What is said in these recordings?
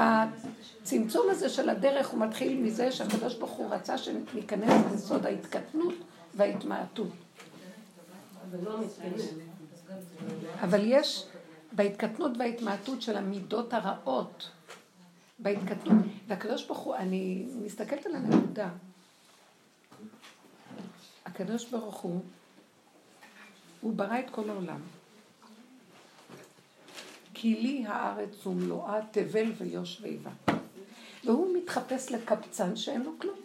הצמצום הזה של הדרך הוא מתחיל מזה שהקדוש ברוך הוא רצה שניכנס לסוד ההתקטנות וההתמעטות. אבל יש בהתקטנות וההתמעטות של המידות הרעות, בהתקטנות, והקדוש ברוך הוא, אני מסתכלת על הנקודה, הקדוש ברוך הוא ברא את כל העולם. כי לי הארץ ומלואה תבל ויוש ואיבה. והוא מתחפש לקבצן שאין לו כלום.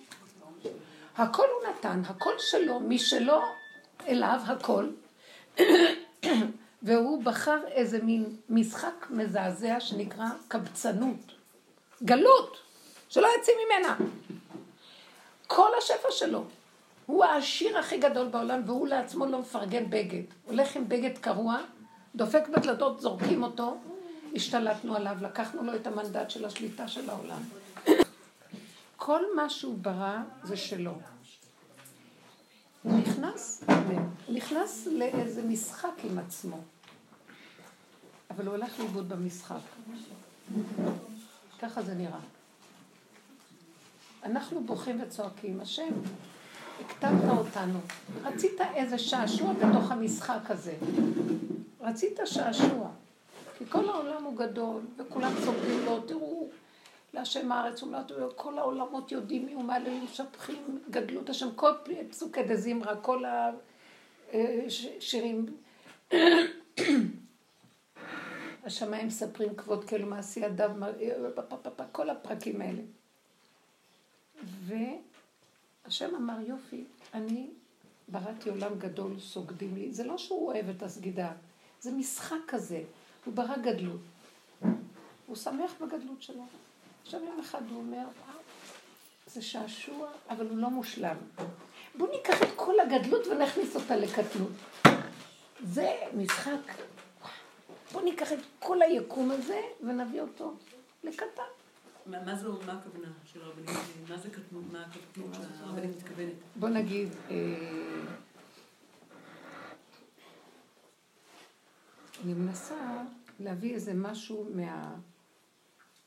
הכל הוא נתן, הכל שלו, משלו אליו הכל. והוא בחר איזה מין משחק מזעזע שנקרא קבצנות. גלות, שלא יצאים ממנה. כל השפע שלו. הוא העשיר הכי גדול בעולם, והוא לעצמו לא מפרגן בגד. הולך עם בגד קרוע, דופק בדלתות, זורקים אותו, השתלטנו עליו, לקחנו לו את המנדט של השליטה של העולם. כל מה שהוא ברא זה שלו. הוא נכנס לאיזה משחק עם עצמו, אבל הוא הולך לאיבוד במשחק. ככה זה נראה. אנחנו בוכים וצועקים, השם, הקטנת אותנו, רצית איזה שעשוע בתוך המשחק הזה. רצית שעשוע, כי כל העולם הוא גדול, וכולם סוגרים לו, תראו, להשם הארץ, כל העולמות יודעים מי הוא מעלה, משפחים, גדלות השם, כל פסוקי דזמרה, כל השירים. השמיים מספרים כבוד כל מעשי אדם, כל הפרקים האלה. והשם אמר, יופי, אני בראתי עולם גדול, סוגדים לי. זה לא שהוא אוהב את הסגידה. זה משחק כזה, הוא ברא גדלות, הוא שמח בגדלות שלו. עכשיו יום אחד הוא אומר, זה שעשוע, אבל הוא לא מושלם. בואו ניקח את כל הגדלות ונכניס אותה לקטנות. זה משחק, בואו ניקח את כל היקום הזה ונביא אותו לקטן. מה זה, מה הכוונה של הרבנים? מה זה קטנות, מה הקטנות שהרבנים מתכוונת? בואו נגיד, אני מנסה להביא איזה משהו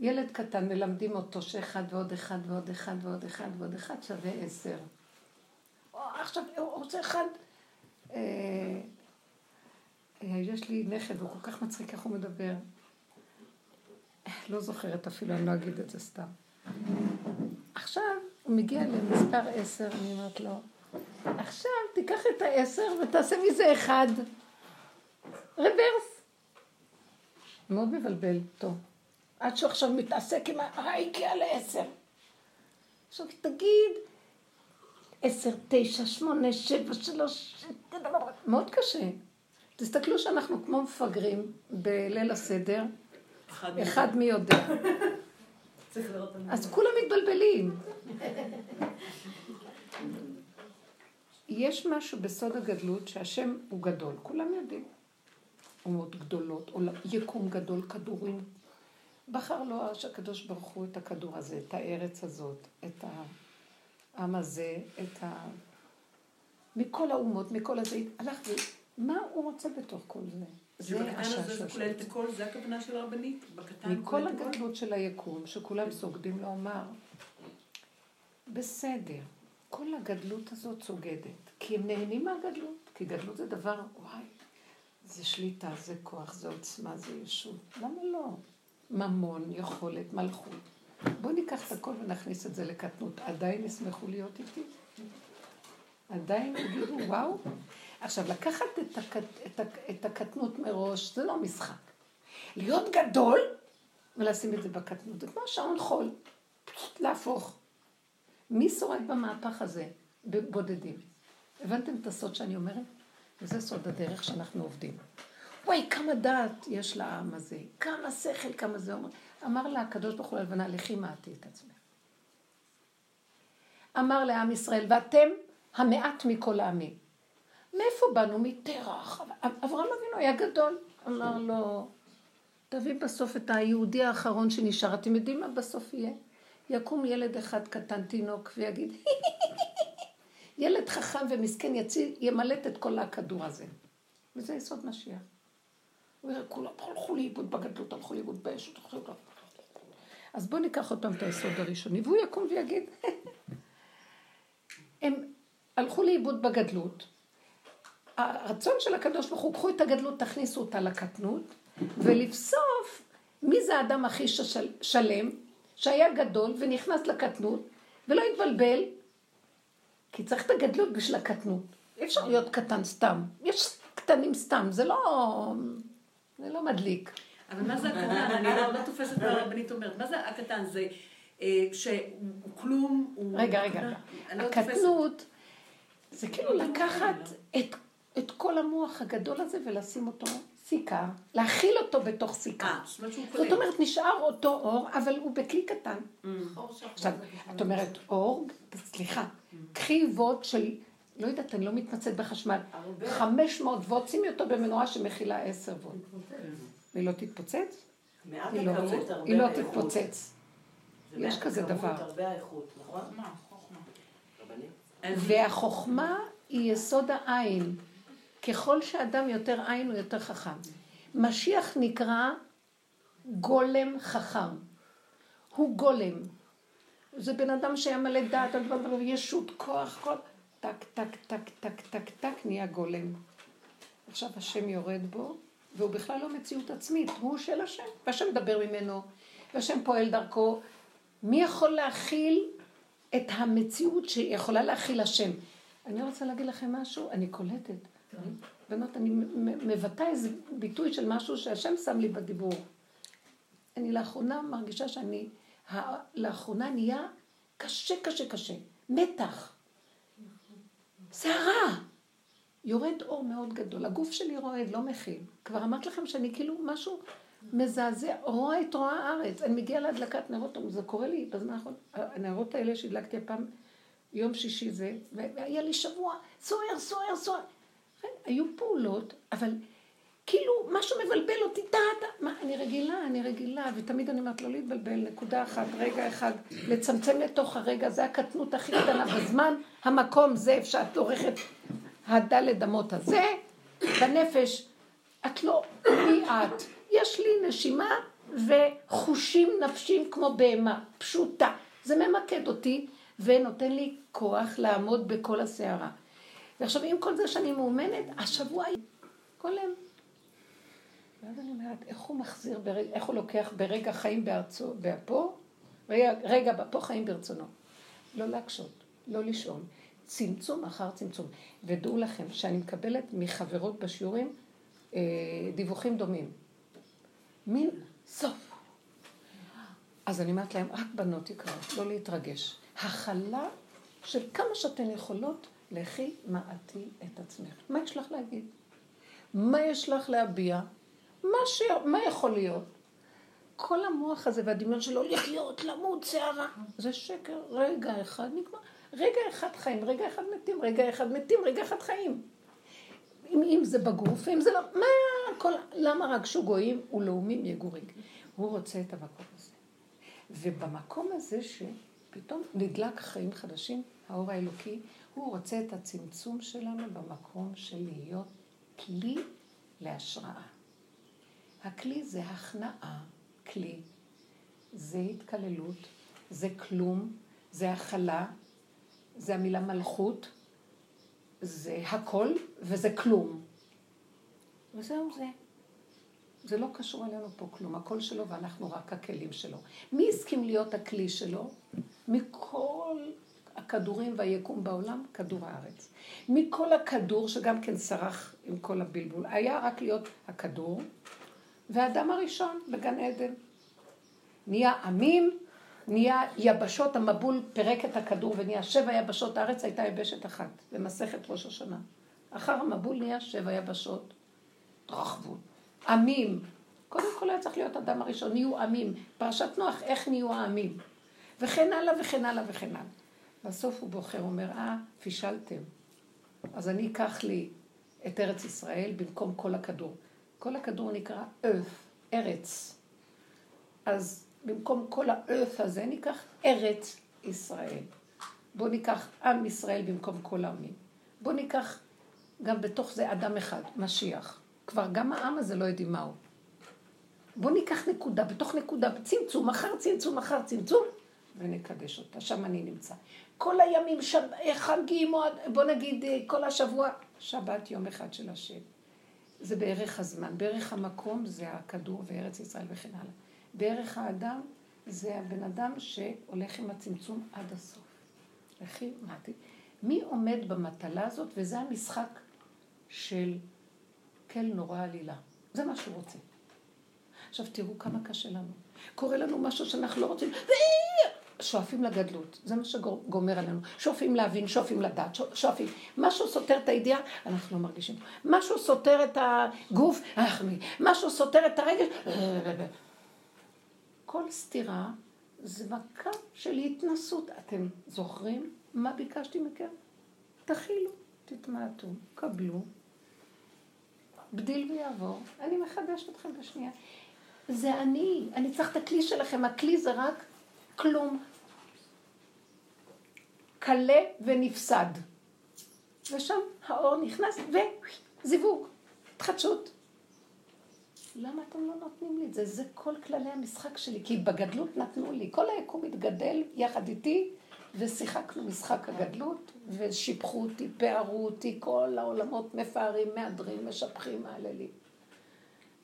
ילד קטן, מלמדים אותו שאחד ועוד אחד ועוד אחד ועוד אחד ועוד אחד שווה 10. עכשיו הוא רוצה אחד. יש לי נכד, הוא כל כך מצחיק איך הוא מדבר. לא זוכרת אפילו, אני לא אגיד את זה סתם. עכשיו הוא מגיע למספר 10, אני אומרת לו, עכשיו תיקח את 10 ותעשה מזה 1. ריברס. מאוד מבלבל אותו. עד שהוא עכשיו מתעסק עם הגיעה ל10. עכשיו תגיד, 10, 9, 8, 7, 3, מאוד קשה. תסתכלו שאנחנו כמו מפגרים בליל הסדר. אחד מי יודע. אז כולם מתבלבלים. יש משהו בסוד הגדלות שהשם הוא גדול. כולם יודעים. אומות גדולות, יקום גדול, כדורים. בחר לו הקדוש ברוך הוא את הכדור הזה, את הארץ הזאת, את העם הזה, מכל האומות, מכל הזה. הלך מה הוא רוצה בתוך כל זה? בקטן הזה זה כולל את הכל, זה הכוונה של הרבנית? מכל הגדלות של היקום, שכולם סוגדים לומר, בסדר, כל הגדלות הזאת סוגדת, כי הם נהנים מהגדלות, כי גדלות זה דבר, וואי, זה שליטה, זה כוח, זה עוצמה, זה ישות. למה לא? ממון, יכולת, מלכות. בואו ניקח את הכל ונכניס את זה לקטנות. עדיין ישמחו להיות איתי? עדיין יגידו, וואו. עכשיו, לקחת את הקטנות מראש, זה לא משחק. להיות גדול ולשים את זה בקטנות. זה כמו שעון חול. להפוך. מי שורד במהפך הזה? בודדים. הבנתם את הסוד שאני אומרת? וזה סוד הדרך שאנחנו עובדים. וואי, כמה דעת יש לעם הזה, כמה שכל, כמה זה אומר. אמר לה הקדוש ברוך הוא הלבנה, לכי מעטי את עצמך. אמר לעם ישראל, ואתם המעט מכל העמים. מאיפה באנו? מתרח. אברהם אבינו היה גדול. אמר לו, תביא בסוף את היהודי האחרון שנשאר. אתם יודעים מה בסוף יהיה? יקום ילד אחד קטן תינוק ויגיד, ילד חכם ומסכן ימלט את כל הכדור הזה. וזה יסוד משיח. הוא אומר, כולם הולכו לאיבוד בגדלות, הולכו לאיבוד באש. אז בואו ניקח עוד פעם את היסוד הראשוני, והוא יקום ויגיד, הם הלכו לאיבוד בגדלות, הרצון של הקדוש ברוך הוא, קחו את הגדלות, תכניסו אותה לקטנות, ולבסוף, מי זה האדם הכי שלם, שהיה גדול ונכנס לקטנות, ולא התבלבל, כי צריך את הגדלות בשביל הקטנות. אי אפשר להיות קטן סתם, יש קטנים סתם, זה לא מדליק. אבל מה זה הקטן? אני לא תופסת מה הרבנית אומרת. מה זה הקטן? זה שכלום... רגע. הקטנות זה כאילו לקחת את כל המוח הגדול הזה ולשים אותו סיכה, להכיל אותו בתוך סיכה. זאת אומרת, נשאר אותו אור, אבל הוא בכלי קטן. עכשיו, את אומרת, אור, סליחה, קחי ווד של... לא יודעת, אני לא מתמצאת בחשמל. 500 ווד, שימי אותו במנורה שמכילה 10 ווד. היא לא תתפוצץ? היא לא תתפוצץ. יש כזה דבר. והחוכמה היא יסוד העין. ככל שאדם יותר עין הוא יותר חכם. משיח נקרא גולם חכם. הוא גולם. זה בן אדם שהיה מלא דעת, ישות, כוח, כל... טק, טק, טק, טק, טק, טק, נהיה גולם. עכשיו השם יורד בו, והוא בכלל לא מציאות עצמית, הוא של השם. והשם מדבר ממנו, והשם פועל דרכו. מי יכול להכיל את המציאות שיכולה להכיל השם? אני רוצה להגיד לכם משהו, אני קולטת. בנות, אני מבטא איזה ביטוי של משהו שהשם שם לי בדיבור. אני לאחרונה מרגישה שאני, לאחרונה נהיה קשה, קשה, קשה. מתח. שערה, יורד אור מאוד גדול, הגוף שלי רועד, לא מכיל. כבר אמרת לכם שאני כאילו משהו מזעזע, רואה את רואה הארץ, אני מגיעה להדלקת נרות, זה קורה לי בזמן האחרון, הנרות האלה שהדלקתי הפעם, יום שישי זה, והיה לי שבוע, סוער, היו פעולות, אבל כאילו משהו מבלבל אותי, אני רגילה, ותמיד אני אומרת לא להתבלבל, נקודה אחת, רגע אחד, לצמצם לתוך הרגע, זה הקטנות הכי קטנה בזמן, המקום זה, שאת עורכת הדלת אמות הזה, בנפש, את לא, מי את? יש לי נשימה וחושים נפשים כמו בהמה, פשוטה, זה ממקד אותי ונותן לי כוח לעמוד בכל הסערה. ועכשיו עם כל זה שאני מאומנת, השבוע היא כולם. ואז אני אומרת, איך הוא מחזיר, איך הוא לוקח ברגע חיים בארצו, באפו, רגע באפו חיים ברצונו. לא להקשות, לא לישון, צמצום אחר צמצום. ודעו לכם שאני מקבלת מחברות בשיעורים דיווחים דומים. מין סוף. אז אני אומרת להם, רק בנות יקרות, לא להתרגש. החלה של כמה שאתן יכולות, לכי מעטי את עצמך. מה יש לך להגיד? מה יש לך להביע? מה יכול להיות? כל המוח הזה והדמיון שלו לחיות, למות, שערה. זה שקר, רגע אחד נגמר. רגע אחד חיים, רגע אחד מתים, רגע אחד חיים. אם זה בגוף, אם זה לא... למה רק שוגויים ולאומים יגוריק? הוא רוצה את המקום הזה. ובמקום הזה שפתאום נדלק חיים חדשים, האור האלוקי, הוא רוצה את הצמצום שלנו במקום של להיות כלי להשראה. הכלי זה הכנעה, כלי, זה התקללות, זה כלום, זה הכלה, זה המילה מלכות, זה הכל וזה כלום. וזהו זה. זה לא קשור אלינו פה כלום, הכל שלו ואנחנו רק הכלים שלו. מי הסכים להיות הכלי שלו? מכל הכדורים והיקום בעולם, כדור הארץ. מכל הכדור שגם כן שרח עם כל הבלבול, היה רק להיות הכדור, והאדם הראשון בגן עדן נהיה עמים, נהיה יבשות, המבול פרק את הכדור ונהיה 7 יבשות, הארץ הייתה יבשת אחת, במסכת ראש השנה. אחר המבול נהיה 7 יבשות, רחבות. עמים, קודם כל היה צריך להיות אדם הראשון, נהיו עמים, פרשת נוח, איך נהיו העמים, וכן הלאה. בסוף הוא בוחר, אומר, פישלתם, אז אני אקח לי את ארץ ישראל במקום כל הכדור. כל הכדור נקרא ארץ. אז במקום כל הארץ הזה ניקח ארץ ישראל. בוא ניקח עם ישראל במקום כל העמים. בוא ניקח גם בתוך זה אדם אחד, משיח. כבר גם העם הזה לא יודעים מהו. בוא ניקח נקודה, בתוך נקודה, צמצום, אחר צמצום, אחר צמצום, ונקדש אותה, שם אני נמצא. כל הימים, חגים, בוא נגיד, כל השבוע, שבת יום אחד של השם. זה בערך הזמן, בערך המקום זה הכדור וארץ ישראל וכן הלאה. בערך האדם זה הבן אדם שהולך עם הצמצום עד הסוף. לכי, מעטי. מי עומד במטלה הזאת? וזה המשחק של כל נורא עלילה. זה מה שהוא רוצה. עכשיו תראו כמה קשה לנו. קורה לנו משהו שאנחנו לא רוצים. שואפים לגדלות. זה מה שגומר עלינו. שואפים להבין, שואפים לדעת, שואפים. משהו סותר את הידיעה, אנחנו לא מרגישים. משהו סותר את הגוף, משהו סותר את הרגל. כל סתירה זה מכה של התנסות. אתם זוכרים מה ביקשתי מכם? תחילו, תתמעטו, קבלו. בדיל ויעבור. אני מחדש אתכם בשנייה. זה אני צריך את הכלי שלכם. הכלי זה רק כלום. קלה ונפסד. ושם האור נכנס וזיווג, התחדשות. למה אתם לא נותנים לי את זה? זה כל כללי המשחק שלי, כי בגדלות נתנו לי. כל היקום מתגדל יחד איתי, ושיחקנו משחק הגדלות, ושיפחו אותי, פערו אותי, כל העולמות מפארים, מהדרים, משפחים, מעללים.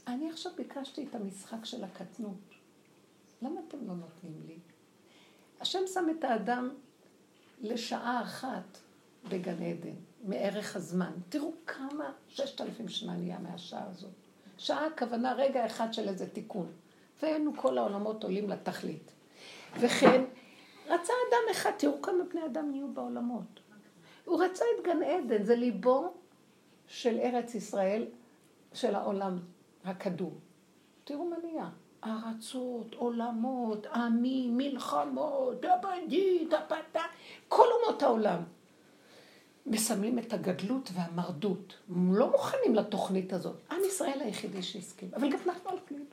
אני עכשיו ביקשתי את המשחק של הקטנות. למה אתם לא נותנים לי? השם שם את האדם לשעה אחת בגן עדן, מערך הזמן. תראו כמה 6,000 שנה נהיה מהשעה הזאת. שעה הכוונה רגע אחד של איזה תיקון. והיינו כל העולמות עולים לתכלית. וכן, רצה אדם אחד, תראו כמה בני אדם נהיו בעולמות. הוא רצה את גן עדן, זה ליבו של ארץ ישראל, של העולם הכדור. תראו מה נהיה. ארצות, עולמות, עמים, מלחמות, דבדית, הפתה, כל אומות העולם. מסמלים את הגדלות והמרדות. לא מוכנים לתוכנית הזאת. עם ישראל היחידי שהסכים. אבל גם אנחנו על פנים.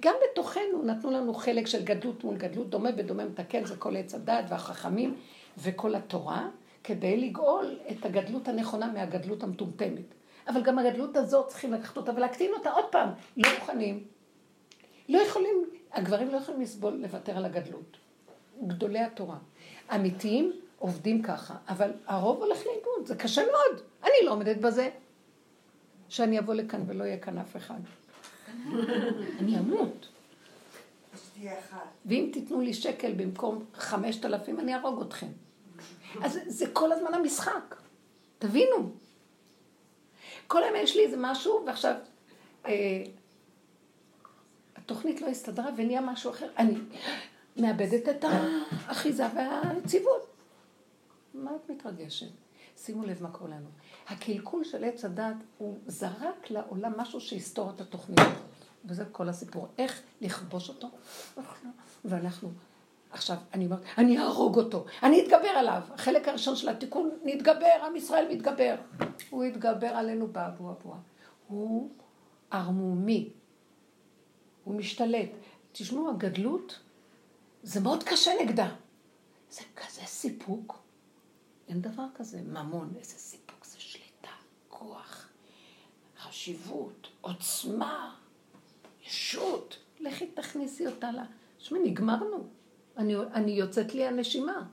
גם בתוכנו נתנו לנו חלק של גדלות מול גדלות, דומה ודומה מתקן, זה כל עץ הדעת והחכמים וכל התורה, כדי לגאול את הגדלות הנכונה מהגדלות המטומטמת. אבל גם הגדלות הזאת צריכים לקחת אותה ולהקטין אותה עוד פעם. לא מוכנים. לא יכולים, הגברים לא יכולים לסבול לוותר על הגדלות. גדולי התורה. אמיתיים, עובדים ככה, אבל הרוב הולך לאיבוד, זה קשה מאוד. אני לא עומדת בזה. שאני אבוא לכאן ולא יהיה כאן אף אחד. אני אמות. ואם תיתנו לי שקל במקום 5,000, אני ארוג אתכם. אז זה כל הזמן המשחק. תבינו. כל יום יש לי איזה משהו, ועכשיו התוכנית לא הסתדרה ונהיה משהו אחר. אני מאבדת את האחיזה והציבות. מה את מתרגשת? שימו לב מה קורה לנו. הקלקול של עץ הדת הוא זרק לעולם משהו שיסתור את התוכנית. וזה כל הסיפור. איך לכבוש אותו? ואנחנו, עכשיו, אני אומרת, אני ארוג אותו. אני אתגבר עליו. החלק הראשון של התיקון, נתגבר, עם ישראל מתגבר. הוא התגבר עלינו באבו אבוה. הוא ארמומי. הוא משתלט. תשמעו, הגדלות, זה מאוד קשה נגדה. זה כזה סיפוק. אין דבר כזה, ממון, איזה סיפוק, זה שליטה, כוח, חשיבות, עוצמה, ישות. לכי תכניסי אותה לה. שמי, נגמרנו. אני יוצאת לי הנשימה.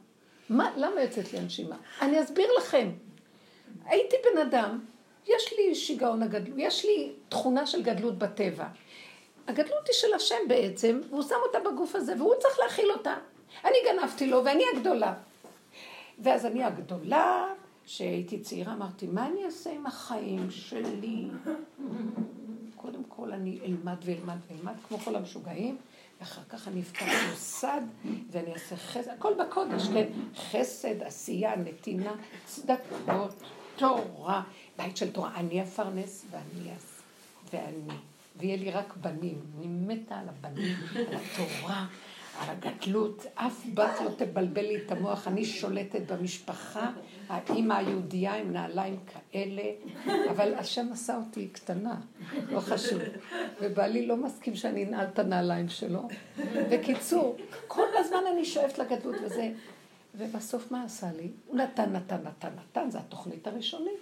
מה, למה יוצאת לי הנשימה? אני אסביר לכם. הייתי בן אדם, יש לי שיגעון הגדלות, יש לי תכונה של גדלות בטבע. הגדלות היא של השם בעצם, והוא שם אותה בגוף הזה, והוא צריך להכיל אותה. אני גנבתי לו, ואני הגדולה. ואז אני הגדולה, שהייתי צעירה, אמרתי, מה אני אעשה עם החיים שלי? קודם כל אני אלמד ואלמד ואלמד, כמו כל המשוגעים, ואחר כך אני אפתח מוסד, ואני אעשה חסד, הכל בקודש, כן? חסד, עשייה, נתינה, צדקות, תורה, בית של תורה. אני אפרנס ואני. ויהיה לי רק בנים, אני מתה על הבנים, על התורה. הגדלות, אף בת לא תבלבל לי את המוח, אני שולטת במשפחה, האמא היהודייה עם נעליים כאלה, אבל השם עשה אותי קטנה, לא חשוב, ובעלי לא מסכים שאני נעל את הנעליים שלו, בקיצור, כל הזמן אני שואפת לגדלות וזה, ובסוף מה עשה לי? הוא נתן, זה התוכנית הראשונית,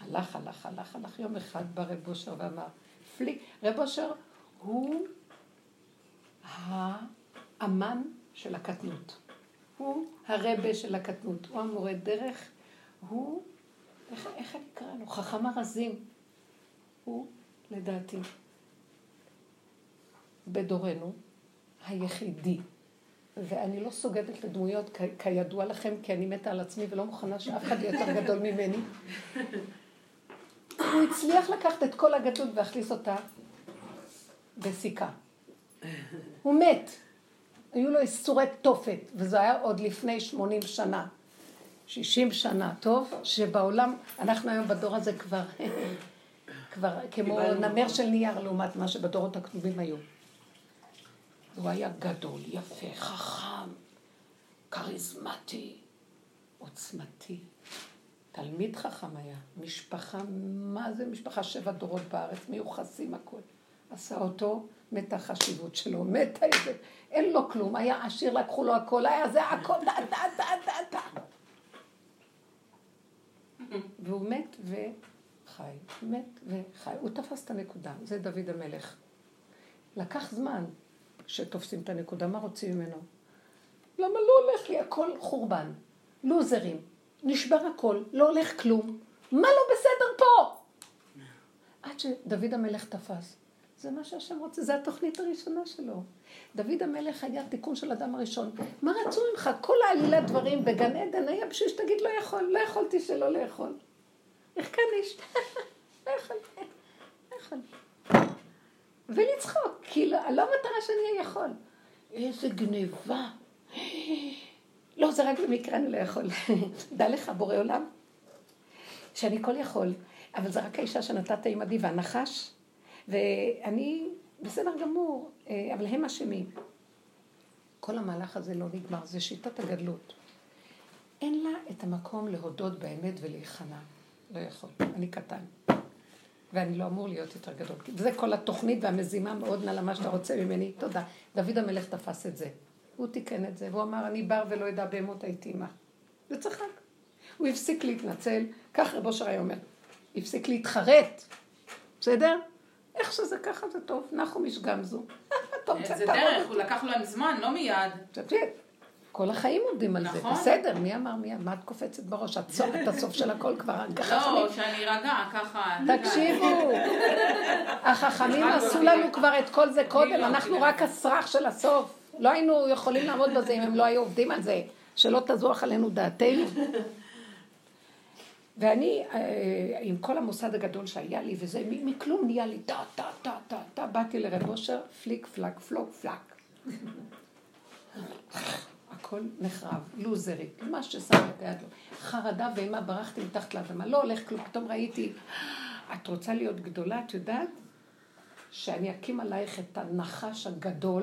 הלך, יום אחד בא רב אושר ואמר, רב אושר, הוא האמן של הקטנות. הוא הרבה של הקטנות. הוא המורה דרך. הוא, איך אני קרא לו? חכם הרזים. הוא, לדעתי, בדורנו, היחידי. ואני לא סוגדת לדמויות, כידוע לכם, כי אני מתה על עצמי ולא מוכנה שאף אחד יותר גדול ממני. הוא הצליח לקחת את כל הגדלות והכניס אותה בסיכה. הוא מת. היו לו איסורי תופת, וזה היה עוד לפני 80 שנה. 60 שנה, טוב, שבעולם, אנחנו היום בדור הזה כבר כמו נמר של נייר לעומת מה שבדורות הקדומים היו. הוא היה גדול, יפה, חכם, כריזמטי, עוצמתי. תלמיד חכם היה, משפחה, מה זה משפחה? 7 דורות בארץ, מיוחסים הכל. עשה אותו, מתה החשיבות שלו, מתה איזה, אין לו כלום, היה עשיר, לקחו לו הכל, היה זה הכל, והוא מת וחי, מת וחי. הוא תפס את הנקודה, זה דוד המלך. לקח זמן שתופסים את הנקודה, מה רוצים ממנו? למה לא הולך לי? הכל חורבן, לוזרים, נשבר הכל, לא הולך כלום, מה לא בסדר פה? עד שדוד המלך תפס. זה מה שהשם רוצה, זה התוכנית הראשונה שלו. דוד המלך היה תיקון של אדם הראשון. מה רצו ממך? כל העלילת דברים בגן עדן היה בשביל שתגיד לא יכול, לא יכולתי שלא לאכול. איך כאן יש? לא יכול, לא יכול. ולצחוק, כי לא המטרה שאני יכול. איזה גניבה. לא, זה רק במקרה אני לא יכול. דע לך, בורא עולם, שאני כל יכול, אבל זה רק האישה שנתת עימדי והנחש, ואני בסדר גמור, אבל הם אשמים. כל המהלך הזה לא נגמר, זה שיטת הגדלות. אין לה את המקום להודות באמת ולהיכנע. לא יכול, אני קטן. ואני לא אמור להיות יותר גדול. זה כל התוכנית והמזימה מאוד נעלה מה שאתה רוצה ממני. תודה. דוד המלך תפס את זה. הוא תיקן את זה, והוא אמר, אני בר ולא ידע בהמות הייתי אימא. וצחק. הוא הפסיק להתנצל, כך רבו שרי אומר, הפסיק להתחרט. בסדר? איך שזה ככה זה טוב, נחו משגם זו. זה דרך, הוא לקח להם זמן, לא מיד. כל החיים עובדים על זה, בסדר, מי אמר, מה את קופצת בראש? את הסוף של הכל כבר. לא, שאני רגע, ככה. תקשיבו, החכמים עשו לנו כבר את כל זה קודם, אנחנו רק הסרח של הסוף. לא היינו יכולים לעמוד בזה אם הם לא היו עובדים על זה, שלא תזוח עלינו דעתנו. ואני, עם כל המוסד הגדול שהיה לי, וזה מכלום נהיה לי, באתי לרב אושר, פליק, פלק, פלוק, פלק. הכל נחרב, לוזרי, מה ששם את היד לו. חרדה ואימה, ברחתי מתחת לאדמה, לא הולך כלום, פתאום ראיתי, את רוצה להיות גדולה, את יודעת? שאני אקים עלייך את הנחש הגדול,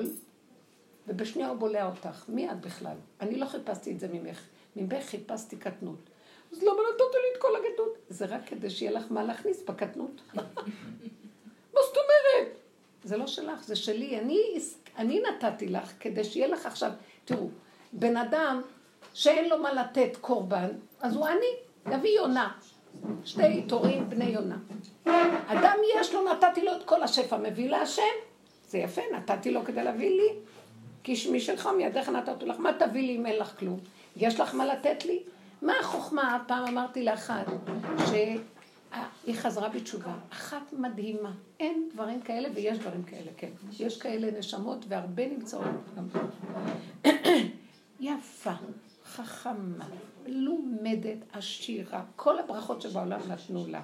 ובשנייה הוא בולע אותך, מי את בכלל? אני לא חיפשתי את זה ממך, ממך חיפשתי קטנות. אז לא מנתות לי את כל הגדלות. זה רק כדי שיהיה לך מה להכניס בקטנות. מה זאת אומרת? זה לא שלך, זה שלי. אני נתתי לך כדי שיהיה לך עכשיו. תראו, בן אדם שאין לו מה לתת קורבן, אז הוא אני, יביא יונה. 2 תורים בני יונה. אדם יש לו, נתתי לו את כל השפע, מביא להשם. זה יפה, נתתי לו כדי להביא לי. כי שמי שלך מידך נתתו לך. מה תביא לי אם אין לך כלום? יש לך מה לתת לי? מה החוכמה? פעם אמרתי לאחת, שהיא חזרה בתשובה. אחת מדהימה. אין דברים כאלה ויש דברים כאלה, כן. יש כאלה נשמות והרבה נמצאות. יפה, חכמה, לומדת, עשירה. כל הברכות שבעולם נתנו לה.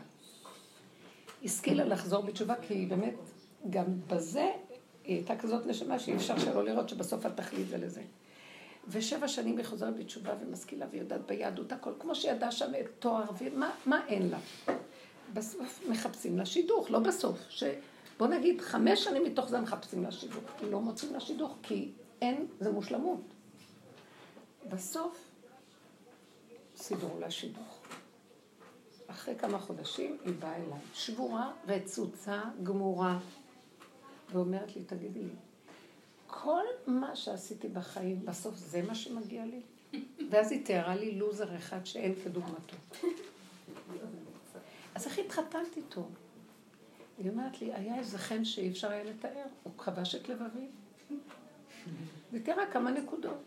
השכילה לחזור בתשובה, כי באמת גם בזה היא הייתה כזאת נשמה שאי אפשר שלא לראות שבסוף התכלית זה לזה. ו7 שנים היא חוזרת בתשובה ומשכילה ויודעת ביהדות הכל, כמו שידעה שם את תואר, ומה אין לה? בסוף מחפשים לה שידוך, לא בסוף. בוא נגיד, 5 שנים מתוך זה מחפשים לה שידוך. לא מוצאים לה שידוך, כי אין, זה מושלמות. בסוף, סידרו לה שידוך. אחרי כמה חודשים היא באה אליי, שבורה רצוצה גמורה, ואומרת לי, תגידי לי, כל מה שעשיתי בחיים, בסוף זה מה שמגיע לי. ואז היא תיארה לי לוזר אחד שאין כדוגמתו. אז איך התחתנת איתו? היא אמרת לי, היה איזה חן שאי אפשר היה לתאר, הוא כבש את לבבי. ותראה כמה נקודות.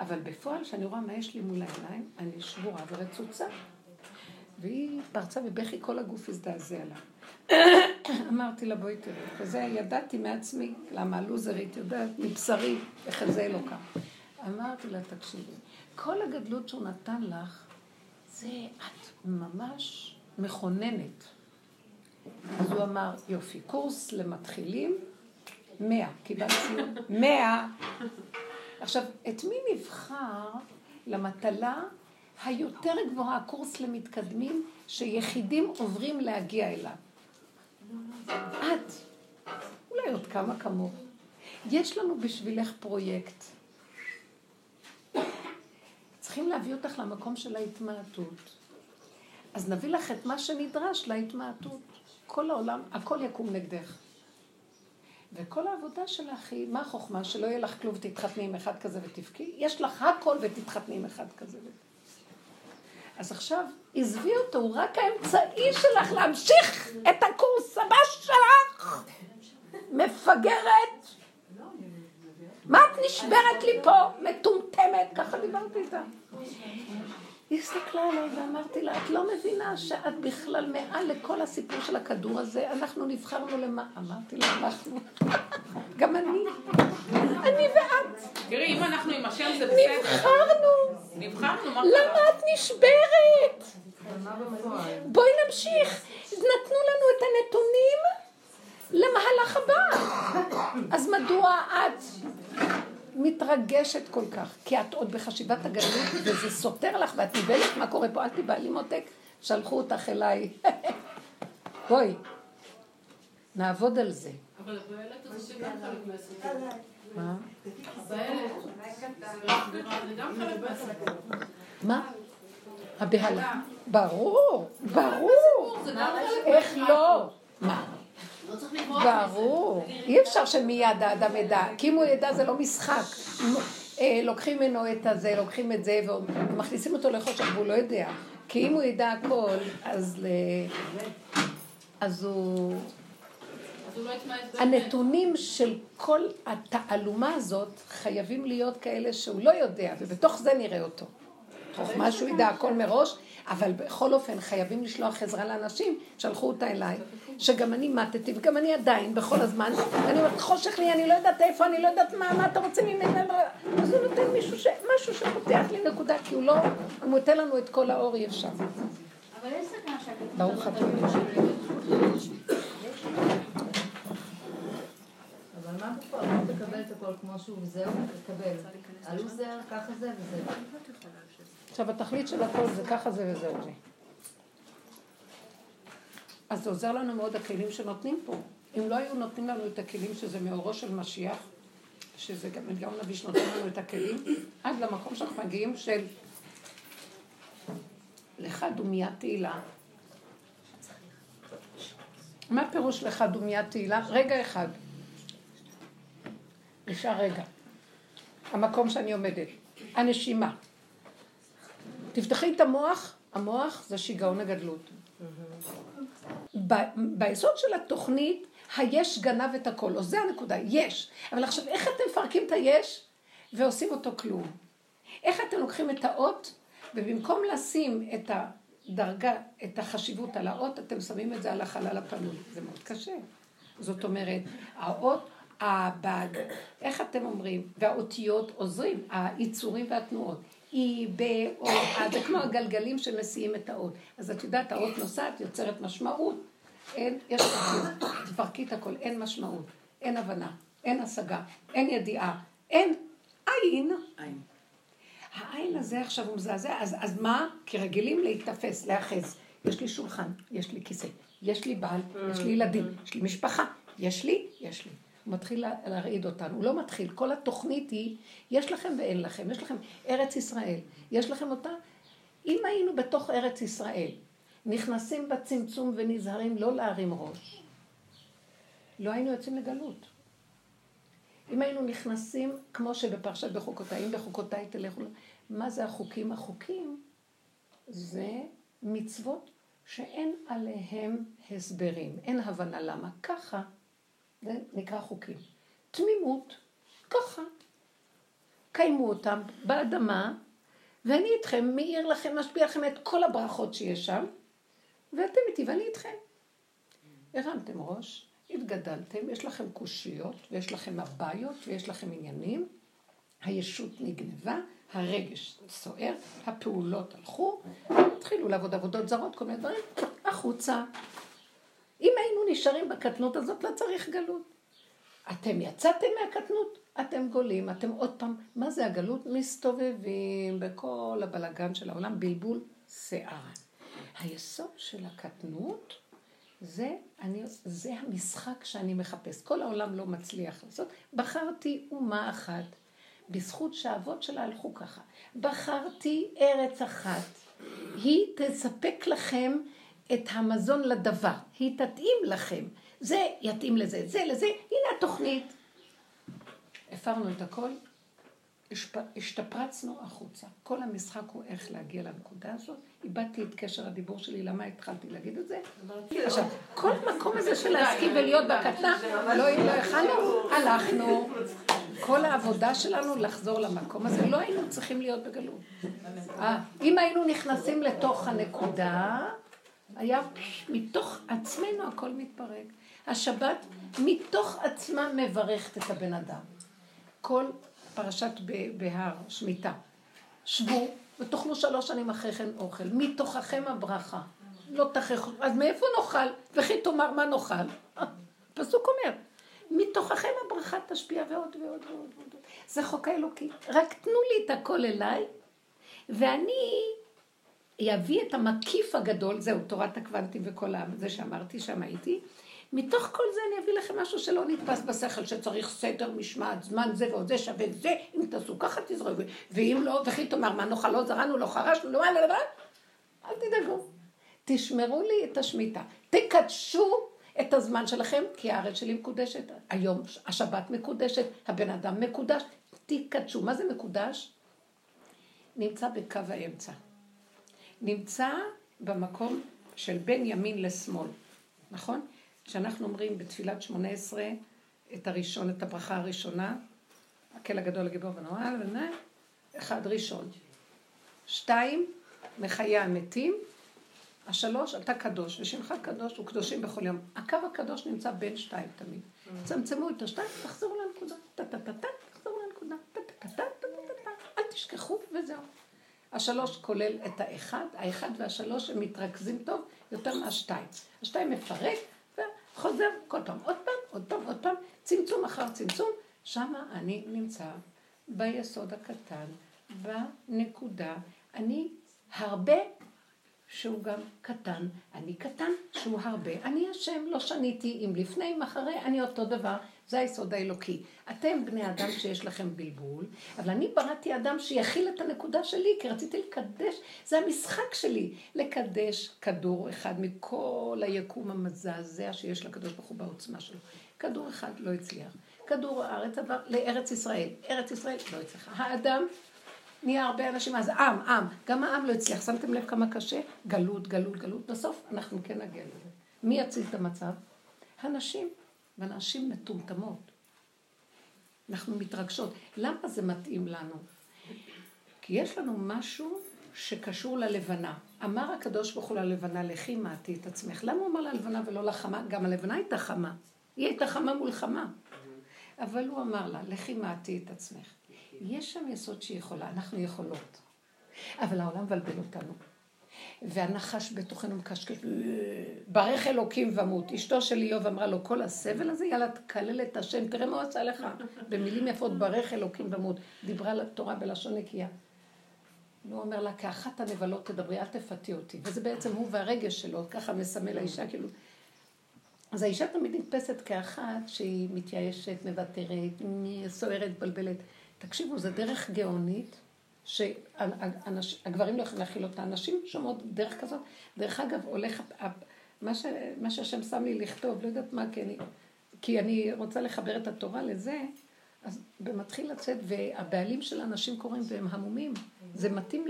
אבל בפועל, שאני רואה מה יש לי מול העיניים, אני שבורה ורצוצה. והיא פרצה בבכי, כל הגוף הזדעזע לה. אמרתי לה, בואי תראי. וזה ידעתי מעצמי, למה הלוזרית יודעת, מבשרי, איך זה לא קם. אמרתי לה, תקשיבי, כל הגדלות שהוא נתן לך, זה את ממש מכוננת. אז הוא אמר, יופי, קורס למתחילים, 100, קיבלתי 100. עכשיו, את מי נבחר למטלה היותר גבוהה, הקורס למתקדמים, שיחידים עוברים להגיע אליו? את, אולי עוד כמה כמוך. יש לנו בשבילך פרויקט. צריכים להביא אותך למקום של ההתמעטות. אז נביא לך את מה שנדרש להתמעטות. כל העולם, הכל יקום נגדך. וכל העבודה שלך היא, מה החוכמה? שלא יהיה לך כלום ותתחתני עם אחד כזה ותפקי? יש לך הכל ותתחתני עם אחד כזה ותפקי. אז עכשיו, עזבי אותו, הוא רק האמצעי שלך להמשיך את הקורס הבא שלך. מפגרת. מה את נשברת לי פה? מטומטמת, ככה דיברתי איתה. היא הסתכלה עליי ואמרתי לה, את לא מבינה שאת בכלל מעל לכל הסיפור של הכדור הזה, אנחנו נבחרנו למה? אמרתי לה, אנחנו. גם אני ואת. תראי, אם אנחנו עם השם זה בסדר. נבחרנו, מה קרה? למה את נשברת? בואי נמשיך. נתנו לנו את הנתונים למהלך הבא. אז מדוע את מתרגשת כל כך? כי את עוד בחשיבת הגלות וזה סותר לך ואת ניבלת מה קורה פה, אל תיבעלי מותק, שלחו אותך אליי. בואי, נעבוד על זה. אבל הבעלת הזה שגם חלק מהסתירה. מה? הבעלת, זה גם חלק מהסתירה. מה? הבעלה. ברור. איך לא? מה? ברור, אי אפשר שמיד האדם ידע, כי אם הוא ידע זה לא משחק, לוקחים ממנו את הזה, לוקחים את זה ומכניסים אותו לחושך והוא לא יודע, כי אם הוא ידע הכל, אז הוא, הנתונים של כל התעלומה הזאת חייבים להיות כאלה שהוא לא יודע, ובתוך זה נראה אותו, חוכמה שהוא ידע הכל מראש, אבל בכל אופן חייבים לשלוח עזרה לאנשים, שלחו אותה אליי, שגם אני מתתי, וגם אני עדיין, בכל הזמן, ואני אומרת, חושך לי, אני לא יודעת איפה, אני לא יודעת מה אתה רוצה ממנה, אז הוא נותן משהו שפותח לי נקודה, כי הוא לא, הוא נותן לנו את כל האור, אי אפשר. אבל יש סכנה שהגדלות. ברוך הבא. אבל מה בפועל? הוא תקבל את הכל כמו שהוא, זהו, תקבל. הלוזר, ככה זה וזהו. עכשיו, התכלית של הכל זה ככה זה וזהו. אז זה עוזר לנו מאוד הכלים שנותנים פה. אם לא היו נותנים לנו את הכלים שזה מאורו של משיח, שזה גם גאון נביא שנותן לנו את הכלים, עד למקום שאנחנו מגיעים של לך דומיית תהילה. מה פירוש לך דומיית תהילה? רגע אחד. נשאר רגע, המקום שאני עומדת, הנשימה. תפתחי את המוח, המוח זה שיגעון הגדלות. ביסוד של התוכנית, היש גנב את הכל, או זה הנקודה, יש. אבל עכשיו, איך אתם מפרקים את היש ועושים אותו כלום? איך אתם לוקחים את האות, ובמקום לשים את הדרגה, את החשיבות על האות, אתם שמים את זה על החלל הפנוי. זה מאוד קשה. זאת אומרת, האות, איך אתם אומרים? והאותיות עוזרים, היצורים והתנועות. זה כמו הגלגלים שמסיעים את האות. אז את יודעת, האות נוסעת, יוצרת משמעות. יש תפרקי את הכל, אין משמעות, אין הבנה, אין השגה, אין ידיעה, אין עין. העין הזה עכשיו הוא מזעזע, אז מה? כי רגילים להתאפס, להחז. יש לי שולחן, יש לי כיסא, יש לי בעל, יש לי ילדים, יש לי משפחה, יש לי. הוא מתחיל להרעיד אותנו, הוא לא מתחיל, כל התוכנית היא, יש לכם ואין לכם, יש לכם ארץ ישראל, יש לכם אותה, אם היינו בתוך ארץ ישראל, נכנסים בצמצום ונזהרים לא להרים ראש, לא היינו יוצאים לגלות. אם היינו נכנסים, כמו שבפרשת בחוקותיי, אם בחוקותיי תלכו, מה זה החוקים? החוקים זה מצוות שאין עליהם הסברים, אין הבנה למה. ככה, זה נקרא חוקים. תמימות, ככה. קיימו אותם באדמה, ואני איתכם, מאיר לכם, משפיע לכם את כל הברכות שיש שם, ואתם איתי, ואני איתכם. הרמתם ראש, התגדלתם, יש לכם קושיות, ויש לכם הבעיות, ויש לכם עניינים, הישות נגנבה, הרגש סוער, הפעולות הלכו, התחילו לעבוד עבודות זרות, כל מיני דברים, החוצה. אם היינו נשארים בקטנות הזאת, לא צריך גלות. אתם יצאתם מהקטנות, אתם גולים, אתם עוד פעם, מה זה הגלות? מסתובבים בכל הבלגן של העולם, בלבול שיער. היסוד של הקטנות, זה המשחק שאני מחפש. כל העולם לא מצליח לעשות. בחרתי אומה אחת. בזכות שהאבות שלה הלכו ככה. בחרתי ארץ אחת. היא תספק לכם את המזון לדבר. היא תתאים לכם. זה יתאים לזה, זה לזה. הנה התוכנית. הפרנו את הכל. השתפרצנו החוצה. כל המשחק הוא איך להגיע לנקודה הזאת. איבדתי את קשר הדיבור שלי, למה התחלתי להגיד את זה? עכשיו, כל מקום הזה של להסכים ולהיות בקטנה, לא יכלנו, הלכנו. כל העבודה שלנו לחזור למקום הזה, לא היינו צריכים להיות בגלות. אם היינו נכנסים לתוך הנקודה, היה מתוך עצמנו הכל מתפרק. השבת מתוך עצמה מברכת את הבן אדם. כל פרשת בהר, שמיטה. שבו ותאכלו 3 שנים אחרי כן אוכל. מתוככם הברכה. לא תכחו. אז מאיפה נאכל? וכי תאמר מה נאכל? פסוק אומר. מתוככם הברכה תשפיע ועוד ועוד ועוד ועוד. זה חוק האלוקי. רק תנו לי את הכל אליי, ואני אביא את המקיף הגדול, זהו, תורת הקוונטים וכל זה שאמרתי, שם הייתי, מתוך כל זה אני אביא לכם משהו שלא נתפס בשכל, שצריך סדר, משמעת, זמן, זה ועוד זה שווה זה, אם תעשו ככה תזרעו, ואם לא, וכי תאמר, מה נאכל, לא זרענו, לא חרשנו, לא, לא, לא, אל תדאגו. תשמרו לי את השמיטה, תקדשו את הזמן שלכם, כי הארץ שלי מקודשת, היום השבת מקודשת, הבן אדם מקודש, תקדשו. מה זה מקודש? נמצא בקו האמצע. נמצא במקום של בין ימין לשמאל, נכון? כשאנחנו אומרים בתפילת 18 את הראשון, את הברכה הראשונה, הקל הגדול הגיבור ונועל, אחד ראשון, 2 מחיי המתים, 3 אתה קדוש, ושמך קדוש וקדושים בכל יום. הקו הקדוש נמצא בין 2 תמיד. צמצמו את 2, תחזרו לנקודה, טטטטט, תחזרו לנקודה, טטטטט, אל תשכחו וזהו. 3 כולל את האחד, האחד וה3 הם מתרכזים טוב יותר מה2. 2 מפרק. חוזר כל פעם, עוד פעם, עוד פעם, עוד פעם, צמצום אחר צמצום, שמה אני נמצא ביסוד הקטן, בנקודה, אני הרבה שהוא גם קטן, אני קטן שהוא הרבה, אני השם, לא שניתי, אם לפני, אם אחרי, אני אותו דבר, זה היסוד האלוקי. אתם בני אדם שיש לכם בלבול, אבל אני בראתי אדם שיחיל את הנקודה שלי, כי רציתי לקדש, זה המשחק שלי, לקדש כדור אחד מכל היקום המזעזע שיש לקדוש ברוך הוא בעוצמה שלו. כדור אחד לא הצליח, כדור הארץ עבר לארץ ישראל, ארץ ישראל לא הצליח, האדם נהיה הרבה אנשים, אז עם, גם העם לא הצליח, שמתם לב כמה קשה? גלות, גלות, גלות, בסוף אנחנו כן נגיע לזה. מי יציל את המצב? הנשים. ואנשים מטומטמות. אנחנו מתרגשות. למה זה מתאים לנו? כי יש לנו משהו שקשור ללבנה. אמר הקדוש ברוך הוא ללבנה, לכי מעטי את עצמך. למה הוא אמר ללבנה ולא לחמה? גם הלבנה הייתה חמה. היא הייתה חמה מול חמה. אבל הוא אמר לה, לכי מעטי את עצמך. יש שם יסוד שהיא יכולה, אנחנו יכולות. אבל העולם מבלבל אותנו. והנחש בתוכנו מקשקש, ברך אלוקים ומות. אשתו של איוב אמרה לו, כל הסבל הזה, יאללה, תקלל את השם, תראה מה הוא עשה לך. במילים יפות, ברך אלוקים ומות. דיברה לתורה בלשון נקייה. הוא אומר לה, כאחת הנבלות תדברי, אל תפתי אותי. וזה בעצם הוא והרגש שלו, ככה מסמל האישה, כאילו. אז האישה תמיד נתפסת כאחת שהיא מתייאשת, מבטרת, סוערת, בלבלת. תקשיבו, זה דרך גאונית. שהגברים לא יכולים להכיל אותה, אנשים שומעות דרך כזאת. דרך אגב, הולך, מה שהשם שם לי לכתוב, לא יודעת מה, כי אני רוצה לחבר את התורה לזה, אז במתחיל לצאת, והבעלים של האנשים קוראים והם המומים. זה מתאים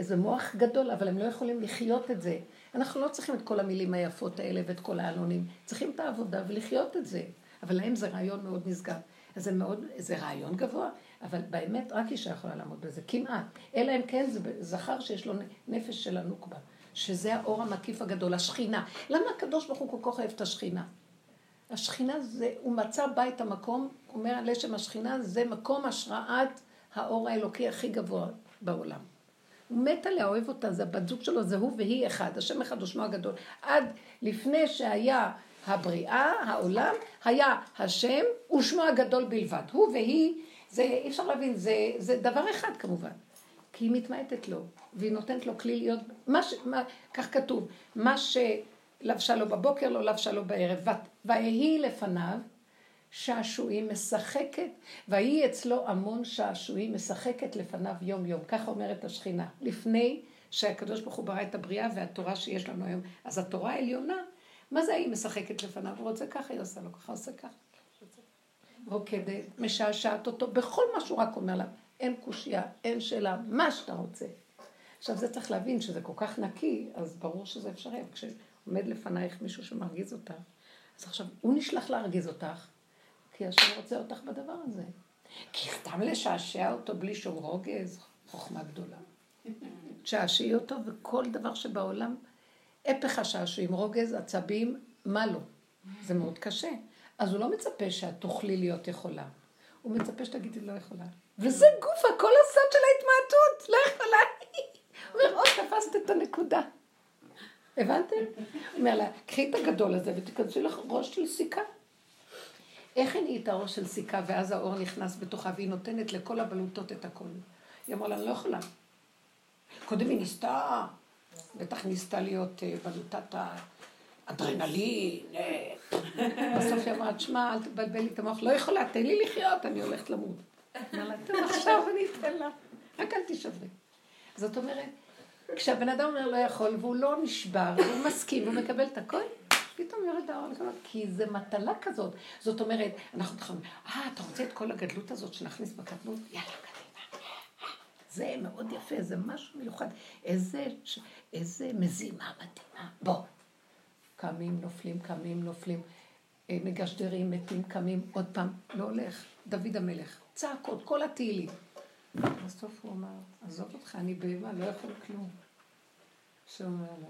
זה מוח גדול, אבל הם לא יכולים לחיות את זה. אנחנו לא צריכים את כל המילים היפות האלה ואת כל העלונים. צריכים את העבודה ולחיות את זה. אבל להם זה רעיון מאוד נשגב. אז זה רעיון גבוה, אבל באמת רק אישה יכולה לעמוד בזה, כמעט. אלא אם כן זה זכר שיש לו נפש של הנוקבה, שזה האור המקיף הגדול, השכינה. למה הקדוש ברוך הוא כל כך אוהב את השכינה? השכינה זה, הוא מצא בית המקום, הוא אומר על לשם השכינה, זה מקום השראת האור האלוקי הכי גבוה בעולם. הוא מת עליה, אוהב אותה, זה הבת זוג שלו, זה הוא והיא אחד, השם אחד הוא שמו הגדול. עד לפני שהיה הבריאה, העולם, היה השם ושמו הגדול בלבד. הוא והיא, זה אי אפשר להבין, זה דבר אחד כמובן. כי היא מתמעטת לו, והיא נותנת לו כלי להיות, כך כתוב, מה שלבשה לו בבוקר, לא לבשה לו בערב. והיא לפניו שעשועים משחקת, והיא אצלו המון שעשועים משחקת לפניו יום יום. כך אומרת השכינה, לפני שהקדוש ברוך הוא ברא את הבריאה והתורה שיש לנו היום. אז התורה העליונה, מה זה היא משחקת לפניו? הוא רוצה ככה, היא עושה לו ככה, עושה ככה. רוקדת, משעשעת אותו, בכל מה שהוא רק אומר לה, אין קושיה, אין שאלה, מה שאתה רוצה. עכשיו זה צריך להבין שזה כל כך נקי, אז ברור שזה אפשרי. כשעומד לפנייך מישהו שמרגיז אותך, אז עכשיו הוא נשלח להרגיז אותך, כי השם רוצה אותך בדבר הזה. כי סתם לשעשע אותו בלי שום רוגז, חוכמה גדולה. תשעשעי אותו וכל דבר שבעולם, הפך השעשועים, רוגז, עצבים, מה לא? זה מאוד קשה. אז הוא לא מצפה שאת תוכלי להיות יכולה. הוא מצפה שתגידי לא יכולה. וזה גוף, הכל הסוד של ההתמעטות, לא יכולה. הוא אומר, תפסת את הנקודה. הבנתם? הוא אומר לה, קחי את הגדול הזה ותיכנסי לך ראש של סיכה. איך היא נהיית הראש של סיכה ואז האור נכנס בתוכה והיא נותנת לכל הבלוטות את הכל? היא אמרה לה, אני לא יכולה. קודם היא ניסתה. בטח ניסתה להיות בלוטת האדרנלין. בסוף היא אמרת, שמע, אל תבלבל לי את המוח, לא יכולה, תן לי לחיות, אני הולכת למות. עכשיו אני אתן לה, רק אל תשברי. זאת אומרת, כשהבן אדם אומר לא יכול, והוא לא נשבר, והוא מסכים, והוא מקבל את הכל, פתאום יורד האור לכנות, כי זה מטלה כזאת. זאת אומרת, אנחנו תחלנו, אתה רוצה את כל הגדלות הזאת שנכניס בקטנות? יאללה, גדל. זה מאוד יפה, זה משהו מיוחד, איזה מזימה מדהימה. בוא, קמים, נופלים, קמים, נופלים, מגשדרים, מתים, קמים, עוד פעם, לא הולך. דוד המלך, צעקות, כל התהילים. בסוף הוא אמר, עזוב אותך, אני בהמה, לא יכול כלום. שאומר לו,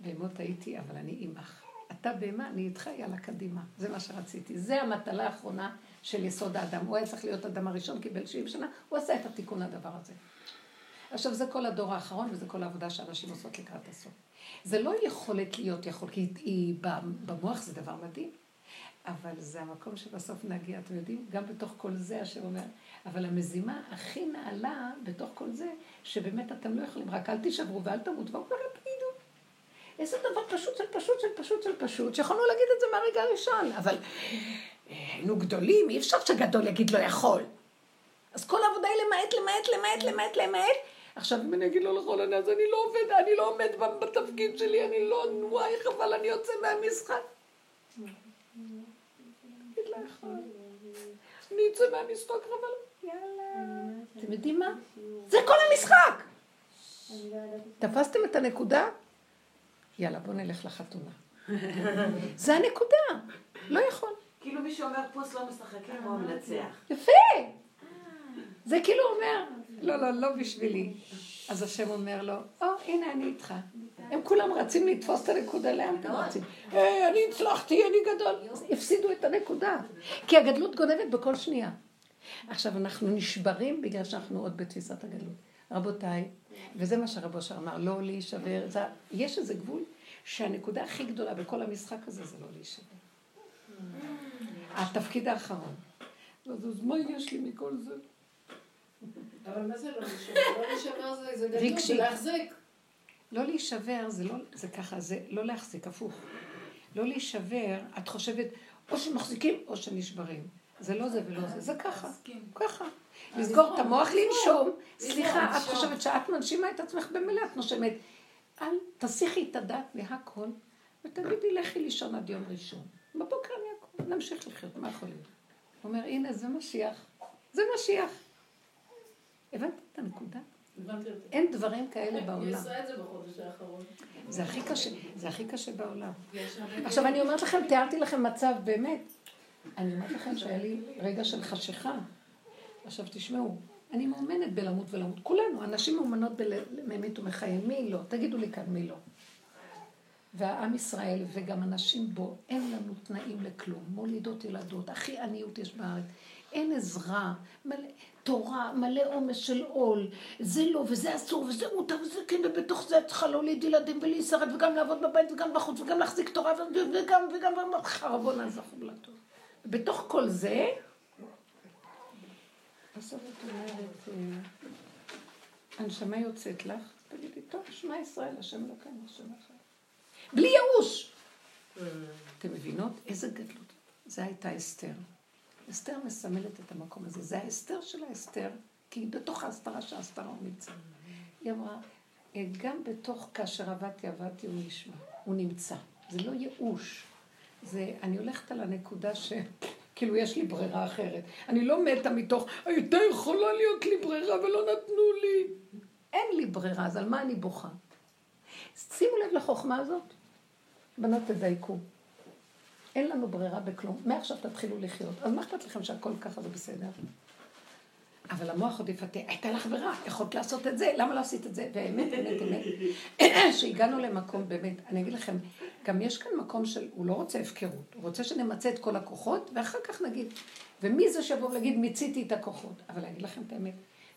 בהמות הייתי, אבל אני אימך. אתה בהמה, אני איתך, יאללה, קדימה. זה מה שרציתי, זה המטלה האחרונה. של יסוד האדם, הוא היה צריך להיות אדם הראשון, קיבל 70 שנה, הוא עשה את התיקון הדבר הזה. עכשיו זה כל הדור האחרון, וזה כל העבודה שאנשים עושות לקראת הסוף. זה לא יכולת להיות יכול, כי היא במוח זה דבר מדהים, אבל זה המקום שבסוף נגיע, אתם יודעים, גם בתוך כל זה, השם אומר, אבל המזימה הכי נעלה בתוך כל זה, שבאמת אתם לא יכולים, רק אל תשברו ואל תמות, והוא כבר לא תגידו. איזה דבר פשוט של פשוט של פשוט של פשוט, שיכולנו להגיד את זה מהרגע הראשון, אבל... היינו גדולים, אי אפשר שגדול יגיד לא יכול. אז כל העבודה היא למעט. עכשיו אם אני אגיד לא לכל ענה, אז אני לא עובד, אני לא עומד בתפקיד שלי, אני לא נוואי, אבל אני יוצא מהמשחק. תגיד לא יכול. אני יוצא מהמשחק, אבל יאללה. אתם יודעים מה? זה כל המשחק! תפסתם את הנקודה? יאללה, בוא נלך לחתונה. זה הנקודה. לא יכול. כאילו מי שאומר פוס לא משחקים הוא המנצח. יפה! זה כאילו אומר, לא, לא, לא בשבילי. אז השם אומר לו, הנה אני איתך. הם כולם רצים לתפוס את הנקודה לאן אתם רצים. אני הצלחתי, אני גדול. הפסידו את הנקודה. כי הגדלות גונבת בכל שנייה. עכשיו אנחנו נשברים בגלל שאנחנו עוד בתפיסת הגדלות. רבותיי, וזה מה שרב אושר אמר, לא להישבר. יש איזה גבול שהנקודה הכי גדולה בכל המשחק הזה זה לא להישבר. התפקיד האחרון. אז מה יש לי מכל זה? אבל מה זה לא להישבר? לא להישבר זה גדול, זה להחזיק. לא להישבר זה ככה, זה לא להחזיק, הפוך. לא להישבר, את חושבת, או שמחזיקים או שנשברים. זה לא זה ולא זה, זה ככה. ככה. לסגור את המוח, לנשום. סליחה, את חושבת שאת מנשימה את עצמך במילה, את נושמת. אל תסיכי את הדעת מהכל, ותגידי לכי לישון עד יום ראשון. בבוקר אני אקום, נמשיך לחיות, מה יכולים? הוא אומר, הנה, זה משיח. הבנת את הנקודה? אין דברים כאלה בעולם. אני עושה את זה בחודש האחרון. זה הכי קשה, זה הכי קשה בעולם. עכשיו אני אומרת לכם, תיארתי לכם מצב באמת. אני אומרת לכם שהיה לי רגע של חשיכה. עכשיו תשמעו, אני מאומנת בלמות ולמות. כולנו, אנשים מאומנות באמת ומחיים. מי לא? תגידו לי כאן מי לא. והעם ישראל וגם אנשים בו, אין לנו תנאים לכלום. מולידות ילדות, הכי עניות יש בארץ. אין עזרה, מלא, תורה, מלא עומס של עול, זה לא וזה אסור וזה מותר וזה כן, ובתוך זה צריכה להוליד ילדים ולהישרד וגם לעבוד בבית וגם בחוץ וגם להחזיק תורה וגם חרבון הזכור לטוב. בתוך כל זה, בסוף את אומרת, הנשמה יוצאת לך, תגידי, טוב, שמע ישראל, השם לא כאן, השם אחר. בלי יאוש! אתם מבינות? איזה גדלות. זה הייתה אסתר. אסתר מסמלת את המקום הזה. זה האסתר של האסתר, כי היא בתוך ההסתרה שההסתרה הוא נמצא. היא אמרה, גם בתוך כאשר עבדתי, הוא נשמע. הוא נמצא. זה לא ייאוש. זה, אני הולכת על הנקודה שכאילו יש לי ברירה אחרת. אני לא מתה מתוך, הייתה יכולה להיות לי ברירה ולא נתנו לי. אין לי ברירה, אז על מה אני בוכה? שימו לב לחוכמה הזאת. בנות תדייקו. אין לנו ברירה בכלום. מעכשיו תתחילו לחיות. אז מה אכפת לכם שהכל ככה זה בסדר? אבל המוח עוד יפתה, הייתה לך ברירה, יכולת לעשות את זה, למה לא עשית את זה? באמת, באמת. שהגענו למקום באמת, אני אגיד לכם, גם יש כאן מקום של, הוא לא רוצה הפקרות, הוא רוצה שנמצא את כל הכוחות, ואחר כך נגיד, ומי זה שבוא ולהגיד, מיציתי את הכוחות. אבל אני אגיד לכם את האמת,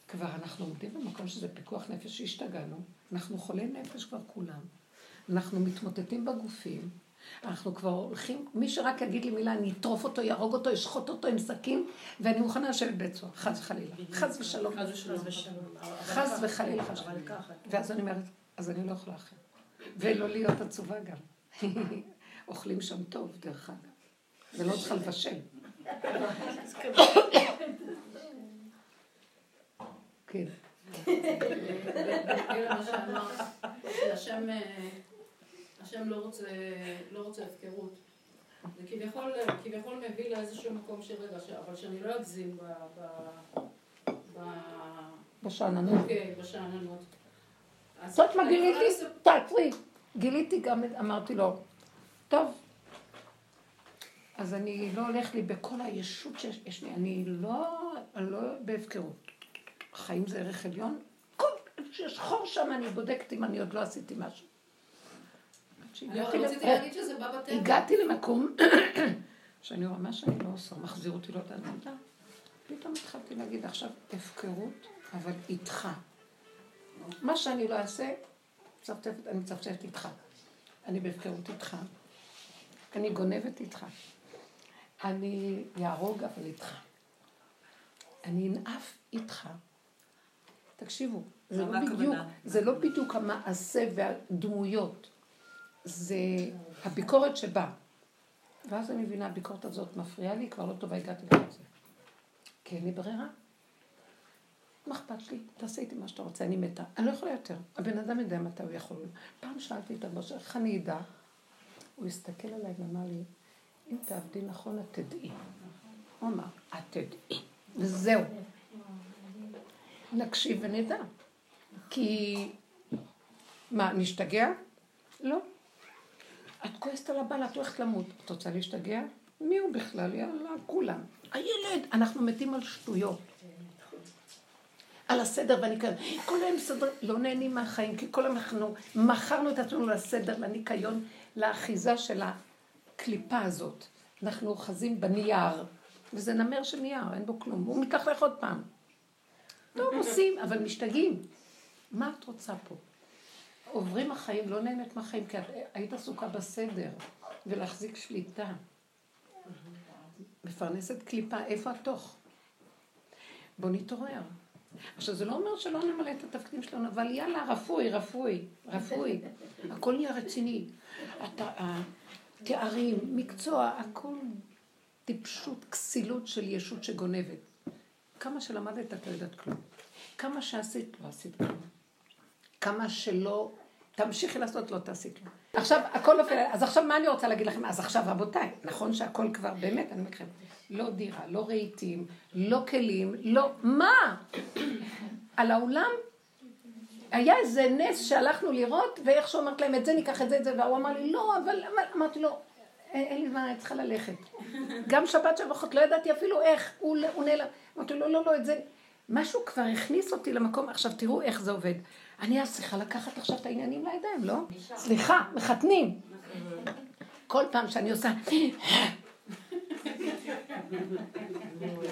כבר אנחנו עומדים במקום שזה פיקוח נפש שהשתגענו, אנחנו חולי נפש כבר כולם, אנחנו מתמוטטים בגופים, אנחנו כבר הולכים, מי שרק יגיד לי מילה, אני אטרוף אותו, ירוג אותו, ישחוט אותו עם סכין, ואני מוכנה לשבת בצורה, חס וחלילה, חס ושלום, חס וחלילה, ואז אני אומרת, אז אני לא אוכלה אחרת, ולא להיות עצובה גם, אוכלים שם טוב דרך אגב, ולא צריכה לבשל. כן. השם לא רוצה הפקרות. זה כביכול מביא לאיזשהו מקום של רגע, אבל שאני לא אגזים בשעננות. זאת מה גיליתי, תעצרי. גיליתי גם, אמרתי לו, טוב, אז אני לא הולך לי בכל הישות שיש לי, אני לא בהפקרות. חיים זה ערך עליון, כל שיש חור שם אני בודקת אם אני עוד לא עשיתי משהו. הגעתי למקום שאני רואה מה שאני לא עושה, מחזיר אותי לא תענדה. פתאום התחלתי להגיד עכשיו הפקרות, אבל איתך. מה שאני לא אעשה, אני צפצפת איתך. אני בהפקרות איתך. אני גונבת איתך. אני יערוג אבל איתך. אני אנאף איתך. תקשיבו, זה לא בדיוק המעשה והדמויות. זה הביקורת שבאה. ואז אני מבינה, הביקורת הזאת מפריעה לי, כבר לא טובה, הגעתי לזה. כי אין לי ברירה. מה אכפת לי? תעשה איתי מה שאתה רוצה, אני מתה. אני לא יכולה יותר. הבן אדם יודע מתי הוא יכול. פעם שאלתי את הבושר, איך אני ידע? הוא הסתכל עליי ואמר לי, אם תעבדי נכון, את תדעי. הוא אמר, את תדעי. וזהו. נקשיב ונדע. כי... מה, נשתגע? לא. את כועסת על הבעל, את הולכת למות. את רוצה להשתגע? מי הוא בכלל? יאללה, כולם. הילד, אנחנו מתים על שטויות. על הסדר, ואני כאן, כל היום סדר, לא נהנים מהחיים, כי כל היום אנחנו מכרנו את עצמנו לסדר, לניקיון, לאחיזה של הקליפה הזאת. אנחנו אוחזים בנייר, וזה נמר של נייר, אין בו כלום. הוא מתלחלך עוד פעם. טוב, עושים, אבל משתגעים. מה את רוצה פה? עוברים החיים, לא נהנת מהחיים, כי היית עסוקה בסדר, ולהחזיק שליטה. מפרנסת קליפה, איפה התוך? בוא נתעורר. עכשיו, זה לא אומר שלא נמלא את התפקידים שלנו, אבל יאללה, רפוי. הכל נהיה רציני. התארים, מקצוע, הכל טיפשות, כסילות של ישות שגונבת. כמה שלמדת, אתה יודעת כלום. כמה שעשית, לא עשית כלום. כמה שלא תמשיכי לעשות, לא תעשי כלום. עכשיו, הכל נופל, אז עכשיו מה אני רוצה להגיד לכם? אז עכשיו, רבותיי, נכון שהכל כבר באמת, אני אומר לכם, לא דירה, לא רהיטים, לא כלים, לא, מה? על העולם היה איזה נס שהלכנו לראות, ואיך שאומרת להם, את זה ניקח, את זה, והוא אמר לי, לא, אבל אמרתי לו, אין לי מה, אני צריכה ללכת. גם שבת שבחות, לא ידעתי אפילו איך, הוא נעלם. אמרתי לו, לא, את זה. משהו כבר הכניס אותי למקום, עכשיו תראו איך זה עובד. אני אז צריכה לקחת עכשיו את העניינים לידיים, לא? סליחה, מחתנים. כל פעם שאני עושה...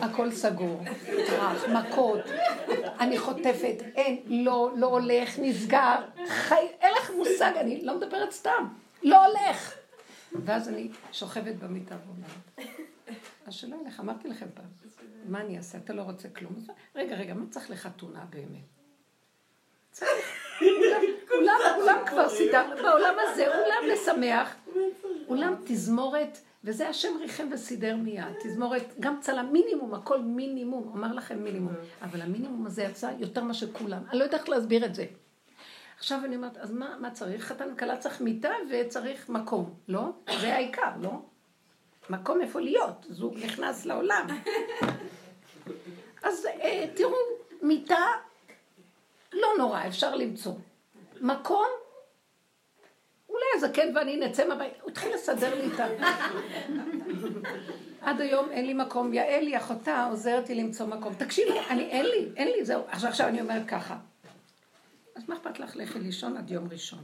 הכל סגור, טרח, מכות, אני חוטפת, אין, לא הולך, נסגר, חי, אין לך מושג, אני לא מדברת סתם, לא הולך. ואז אני שוכבת במיטה ואומרת, השאלה אליך, אמרתי לכם פעם, מה אני אעשה, אתה לא רוצה כלום? רגע, מה צריך לחתונה באמת? צריך, אולם כבר סידר, בעולם הזה, אולם לשמח, אולם תזמורת, וזה השם ריחם וסידר מיד, תזמורת, גם צלם מינימום, הכל מינימום, אומר לכם מינימום, אבל המינימום הזה יצא יותר מה שכולם, אני לא יודעת להסביר את זה. עכשיו אני אומרת, אז מה צריך? חתן וקלה צריך מיטה וצריך מקום, לא? זה העיקר, לא? מקום איפה להיות, זוג נכנס לעולם. אז תראו, מיטה לא נורא, אפשר למצוא. מקום, אולי הזקן ואני נצא מהבית, הוא התחיל לסדר לי איתה. עד היום אין לי מקום, יעלי, אחותה, עוזרת לי למצוא מקום. תקשיבו, אין לי, זהו. עכשיו אני אומרת ככה. אז מה אכפת לך לכי לישון עד יום ראשון?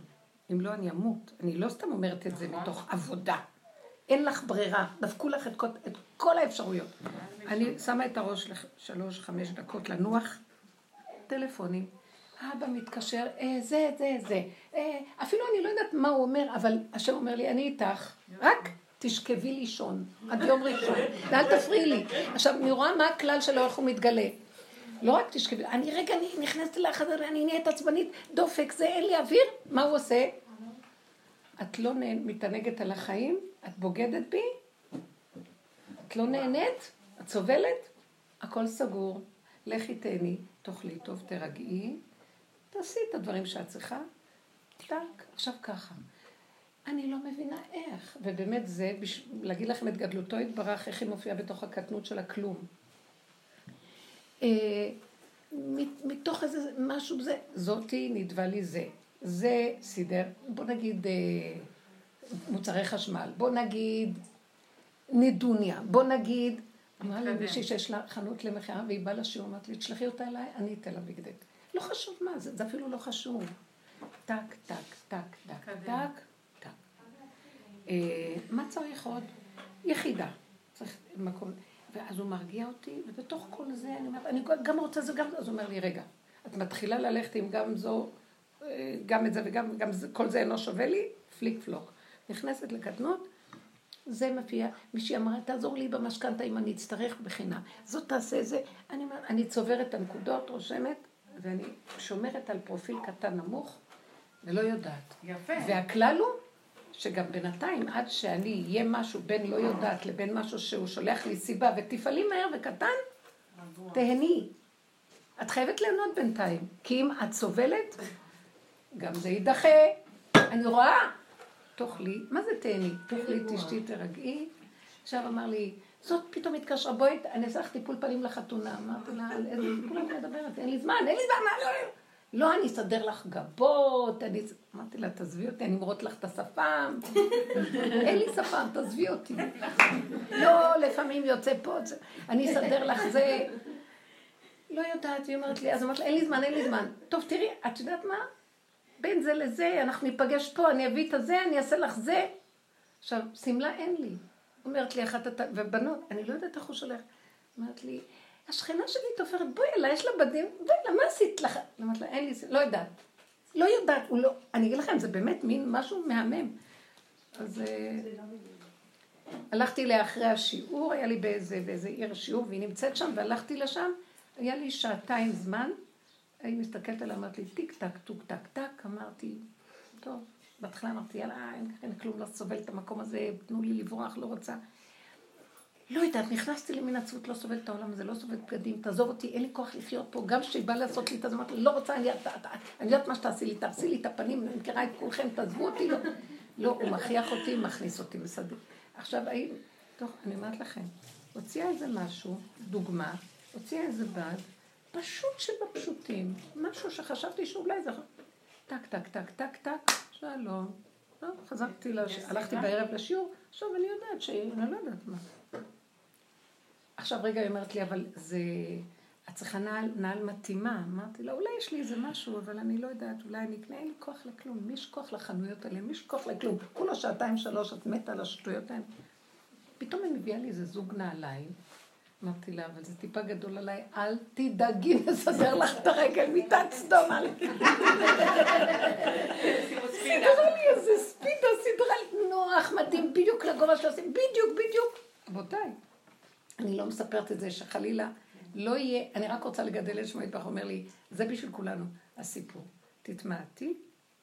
אם לא, אני אמות. אני לא סתם אומרת את זה מתוך עבודה. אין לך ברירה, דפקו לך את כל האפשרויות. אני שמה את הראש 3-5 דקות לנוח, טלפונים. אבא מתקשר, זה. אפילו אני לא יודעת מה הוא אומר, אבל השם אומר לי, אני איתך, רק תשכבי לישון, עד יום ראשון, ואל תפריעי לי. עכשיו, אני רואה מה הכלל שלו, איך הוא מתגלה. לא רק תשכבי, אני נכנסת לחדר, אני נהיית עצבנית, דופק, זה אין לי אוויר, מה הוא עושה? את לא מתענגת על החיים, את בוגדת בי, את לא נהנית, את סובלת, הכל סגור, לכי תהני, תאכלי טוב, תרגעי, תעשי את הדברים שאת צריכה, טק, עכשיו ככה. אני לא מבינה איך, ובאמת זה, להגיד לכם את גדלותו התברך, איך היא מופיעה בתוך הקטנות של הכלום. מתוך איזה משהו, זאתי נדבה לי זה סידר, בוא נגיד מוצרי חשמל, בוא נגיד נדוניה, בוא נגיד, אמרה לי מישהי שיש לה חנות למחירה, והיא באה לשיעור, אמרת לי, תשלחי אותה אליי, אני אתן לה בגדי. לא חשוב מה, זה אפילו לא חשוב. טק. מה צריך עוד? יחידה. צריך מקום. ואז הוא מרגיע אותי, ובתוך כל זה, אני גם רוצה זה, גם זה. אז הוא אומר לי, רגע, את מתחילה ללכת עם גם זו, גם את זה וגם כל זה אינו שווה לי, פליק פלוק. נכנסת לקטנות, זה מפיע, מישהי אמרה, תעזור לי במשכנתא אם אני אצטרך בחינם. זאת תעשה זה, אני צוברת הנקודות, רושמת, ואני שומרת על פרופיל קטן נמוך, ולא יודעת. יפה. והכלל הוא, שגם בינתיים, עד שאני אהיה משהו בין לא יודעת, לבין משהו שהוא שולח לי סיבה, ותפעלי מהר וקטן, תהני. את חייבת ליהנות בינתיים, כי אם את סובלת, גם זה יידחה. אני רואה, תאכלי, מה זה תהני? תאכלי, תשתי, תרגעי. עכשיו אמר לי, זאת פתאום התקשרה, בואי, אני אעשה לך טיפול פנים לחתונה. אמרתי לה, על איזה טיפול אני מדברת? אין לי זמן. לא, אני אסדר לך גבות, אמרתי לה, תעזבי אותי, אני אמרות לך את השפם. אין לי שפם, תעזבי אותי. לא, לפעמים יוצא פה, אני אסדר לך זה. לא יודעת, היא אומרת לי, אז אמרת לה, אין לי זמן. טוב, תראי, את יודעת מה? בין זה לזה, אנחנו ניפגש פה, אני אביא את הזה, אני אעשה לך זה. עכשיו, סמלה אין לי. אומרת לי אחת, ובנות, אני לא יודעת איך הוא שולח. אומרת לי, השכנה שלי תופרת, בואי אלה, יש לה בדים, בואי אלה, מה עשית לך? אמרת לה, אין לי, לא יודעת, הוא לא, אני אגיד לכם, זה באמת מין משהו מהמם. אז הלכתי אליה אחרי השיעור, היה לי באיזה עיר שיעור, והיא נמצאת שם, והלכתי לשם, היה לי שעתיים זמן, היא מסתכלת עליה, אמרת לי, טיק טק, טוק טק טק, אמרתי, טוב. בהתחלה אמרתי, יאללה, אין כלום, לא סובל את המקום הזה, תנו לי לברוח, לא רוצה. לא יודעת, נכנסתי למין עצבות, לא סובל את העולם הזה, לא סובל בגדים, תעזוב אותי, אין לי כוח לחיות פה, גם כשהיא באה לעשות לי את הזמן, לא רוצה, אני יודעת מה שתעשי לי את הפנים, אני מכירה את כולכם, תעזבו אותי, לא. לא, הוא מכריח אותי, מכניס אותי, מסדר. עכשיו, אני אומרת לכם, הוציאה איזה משהו, דוגמה, הוציאה איזה בד, פשוט שבפשוטים, משהו שחשבתי שאולי זה... טק, טק, טק, טק, טק, שלום. חזרתי, הלכתי בערב לשיעור, עכשיו אני יודעת שאני לא יודעת מה. עכשיו רגע היא אמרת לי, אבל זה... את צריכה נעל מתאימה. אמרתי לה, אולי יש לי איזה משהו, אבל אני לא יודעת, אולי אני אקנה, אין לי כוח לכלום, מי שכוח לחנויות עליהן, מי שכוח לכלום. כולו שעתיים, שלוש, את מתה על השטויות האלה. פתאום היא מביאה לי איזה זוג נעליים. אמרתי לה, אבל זה טיפה גדול עליי, אל תדאגי לסדר לך את הרגל מיטת סדום עליי. סדרה לי איזה ספידה, סדרה לי נוח, מתאים בדיוק לגובה שעושים, בדיוק. אבותיי, אני לא מספרת את זה שחלילה לא יהיה, אני רק רוצה לגדל את שמועית בך, אומר לי, זה בשביל כולנו הסיפור. תתמעתי,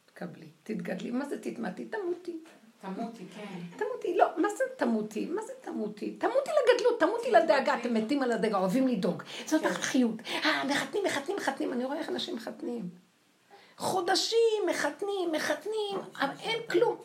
תקבלי, תתגדלי, מה זה תתמעתי? תמותי. תמותי, כן. תמותי, לא, מה זה תמותי? מה זה תמותי? תמותי לגדלות, תמותי לדאגה, אתם מתים על הדאגה, אוהבים לדאוג. זאת החיות. מחתנים, אני רואה איך אנשים מחתנים. חודשים, מחתנים, אבל אין כלום.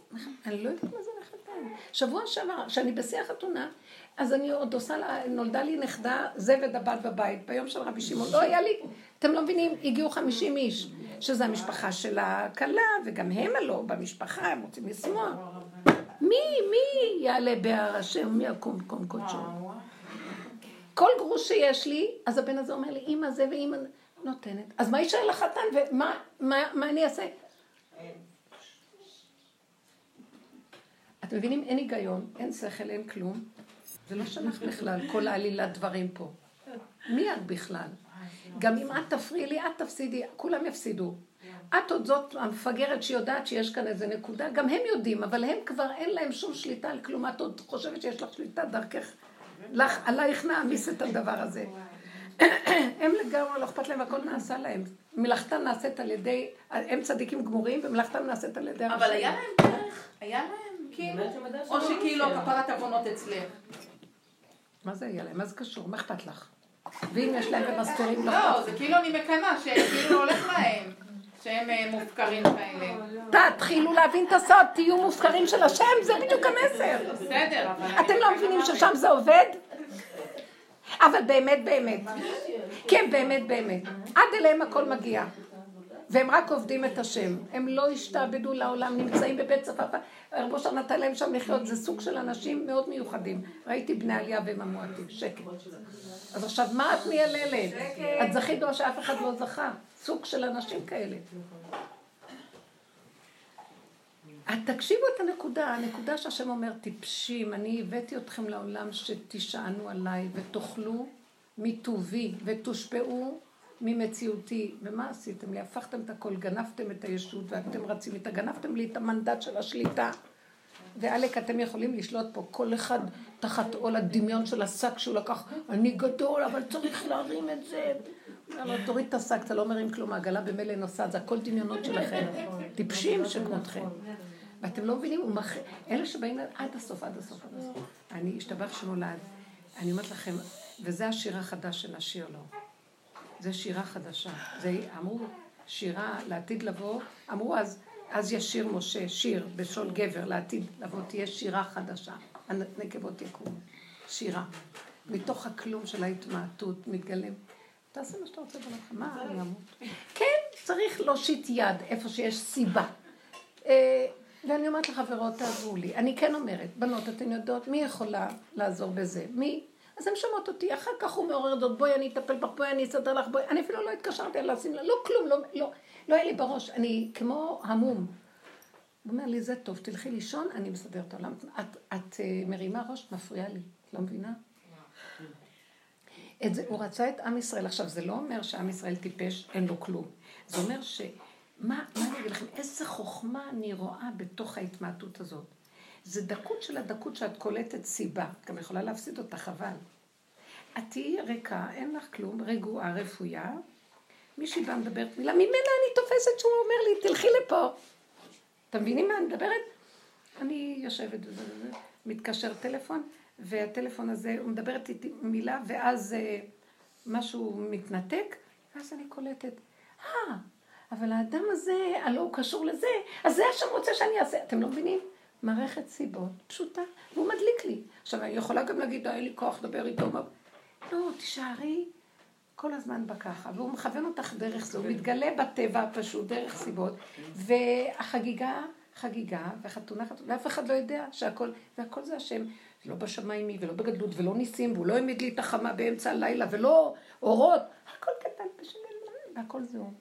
אני לא יודעת מה זה מחתן. שבוע שעבר, שאני בשיח חתונה, אז אני עוד עושה לה, נולדה לי נכדה זבד הבת בבית, ביום של רבי שמעון, לא היה לי, אתם לא מבינים, הגיעו 50 איש, שזה המשפחה של הכלה, וגם הם הלא במשפחה, הם רוצים לשמוע. מי יעלה בער השם, מי הקומקום קודשו? כל גרוש שיש לי, אז הבן הזה אומר לי, אמא זה ואמא נותנת. אז מה יישאר לחתן ומה אני אעשה? אתם מבינים, אין היגיון, אין שכל, אין כלום. זה לא שלך בכלל, כל העלילת דברים פה. מי את בכלל? גם אם את תפריעי לי, את תפסידי, כולם יפסידו. את עוד זאת המפגרת שיודעת שיש כאן איזה נקודה, גם הם יודעים, אבל הם כבר אין להם שום שליטה על כלום. את עוד חושבת שיש לך שליטה דרכך, עלייך נעמיס את הדבר הזה. הם לגמרי לא אכפת להם, הכל נעשה להם. מלאכתם נעשית על ידי, הם צדיקים גמורים, ומלאכתם נעשית על ידי... אבל היה להם דרך, היה להם כאילו, או שכאילו כפרת עוונות אצלך. מה זה היה להם? מה זה קשור? מה אכפת לך? ואם יש להם במספרים... לא, זה כאילו אני מקנה, שכאילו הולך להם, שהם מופקרים כאלה. תתחילו להבין את הסוד, תהיו מופקרים של השם, זה בדיוק המסר. בסדר, אבל... אתם לא מבינים ששם זה עובד? אבל באמת. כן, באמת. עד אליהם הכל מגיע. והם רק עובדים את השם. הם לא השתעבדו לעולם, נמצאים בבית צפת. הרבושר נתן להם שם לחיות. זה סוג של אנשים מאוד מיוחדים. ראיתי בני עלייה והם המועטים. שקט. אז עכשיו, מה את מייללת? את זכית או שאף אחד לא זכה. סוג של אנשים כאלה. תקשיבו את הנקודה שהשם אומר, טיפשים, אני הבאתי אתכם לעולם שתשענו עליי ותאכלו מטובי ותושפעו ממציאותי. ומה עשיתם לי? הפכתם את הכל, גנפתם את הישות ואתם רצים איתה, גנפתם לי את המנדט של השליטה. ואלק, אתם יכולים לשלוט פה כל אחד תחת עול הדמיון של השק שהוא לקח, אני גדול, אבל צריך להרים את זה. אבל תוריד את השק, אתה לא אומרים כלום, העגלה במילא נוסעת, זה הכל דמיונות שלכם, טיפשים שכמותכם. ואתם לא מבינים, אלה שבאים עד הסוף. אני אשתבח שנולד, אני אומרת לכם, וזה השירה החדש של השיר לו. זה שירה חדשה. זה אמרו, שירה לעתיד לבוא, אמרו אז יש שיר משה, שיר בשול גבר, לעתיד לבוא תהיה שירה חדשה. הנקבות יקום, שירה. מתוך הכלום של ההתמעטות מתגלם. תעשה מה שאתה רוצה בלך, מה אני אמות? כן, צריך להושיט יד איפה שיש סיבה. ואני אומרת לחברות, תעזרו לי. אני כן אומרת, בנות, אתן יודעות, מי יכולה לעזור בזה? מי? אז הן שמות אותי, אחר כך הוא מעורר זאת, בואי אני אטפל בך, בואי אני אסדר לך, בואי. אני אפילו לא התקשרתי על להשים לה, לא כלום, לא היה לי בראש. אני כמו המום. הוא אומר לי, זה טוב, תלכי לישון, אני מסדר את העולם. את מרימה ראש, מפריעה לי, את לא מבינה? הוא רצה את עם ישראל. עכשיו, זה לא אומר שעם ישראל טיפש, אין לו כלום. זה אומר מה אני אגיד לכם? איזה חוכמה אני רואה בתוך ההתמעטות הזאת. זה דקות של הדקות שאת קולטת סיבה. גם יכולה להפסיד אותה, חבל. את תהיי ריקה, אין לך כלום, רגועה, רפויה. מישהי בא מדברת מילה, ממנה אני תופסת שהוא אומר לי, תלכי לפה. אתם מבינים מה אני מדברת? אני יושבת, מתקשר טלפון, והטלפון הזה, הוא מדברת איתי מילה, ואז משהו מתנתק, ואז אני קולטת, אבל האדם הזה, הלא הוא קשור לזה, אז זה השם רוצה שאני אעשה. אתם לא מבינים? מערכת סיבות פשוטה, והוא מדליק לי. עכשיו, אני יכולה גם להגיד, אין לי כוח לדבר איתו. לא, תישארי כל הזמן בככה, והוא מכוון אותך דרך זה, הוא מתגלה בטבע פשוט, דרך סיבות, והחגיגה, חגיגה, והחתונה, ואף אחד לא יודע שהכל, והכל זה השם, לא בשמיים ולא בגדלות, ולא ניסים, והוא לא עמיד לי את החמה באמצע הלילה, ולא אורות, הכל קטן בשביל, והכל זה הוא.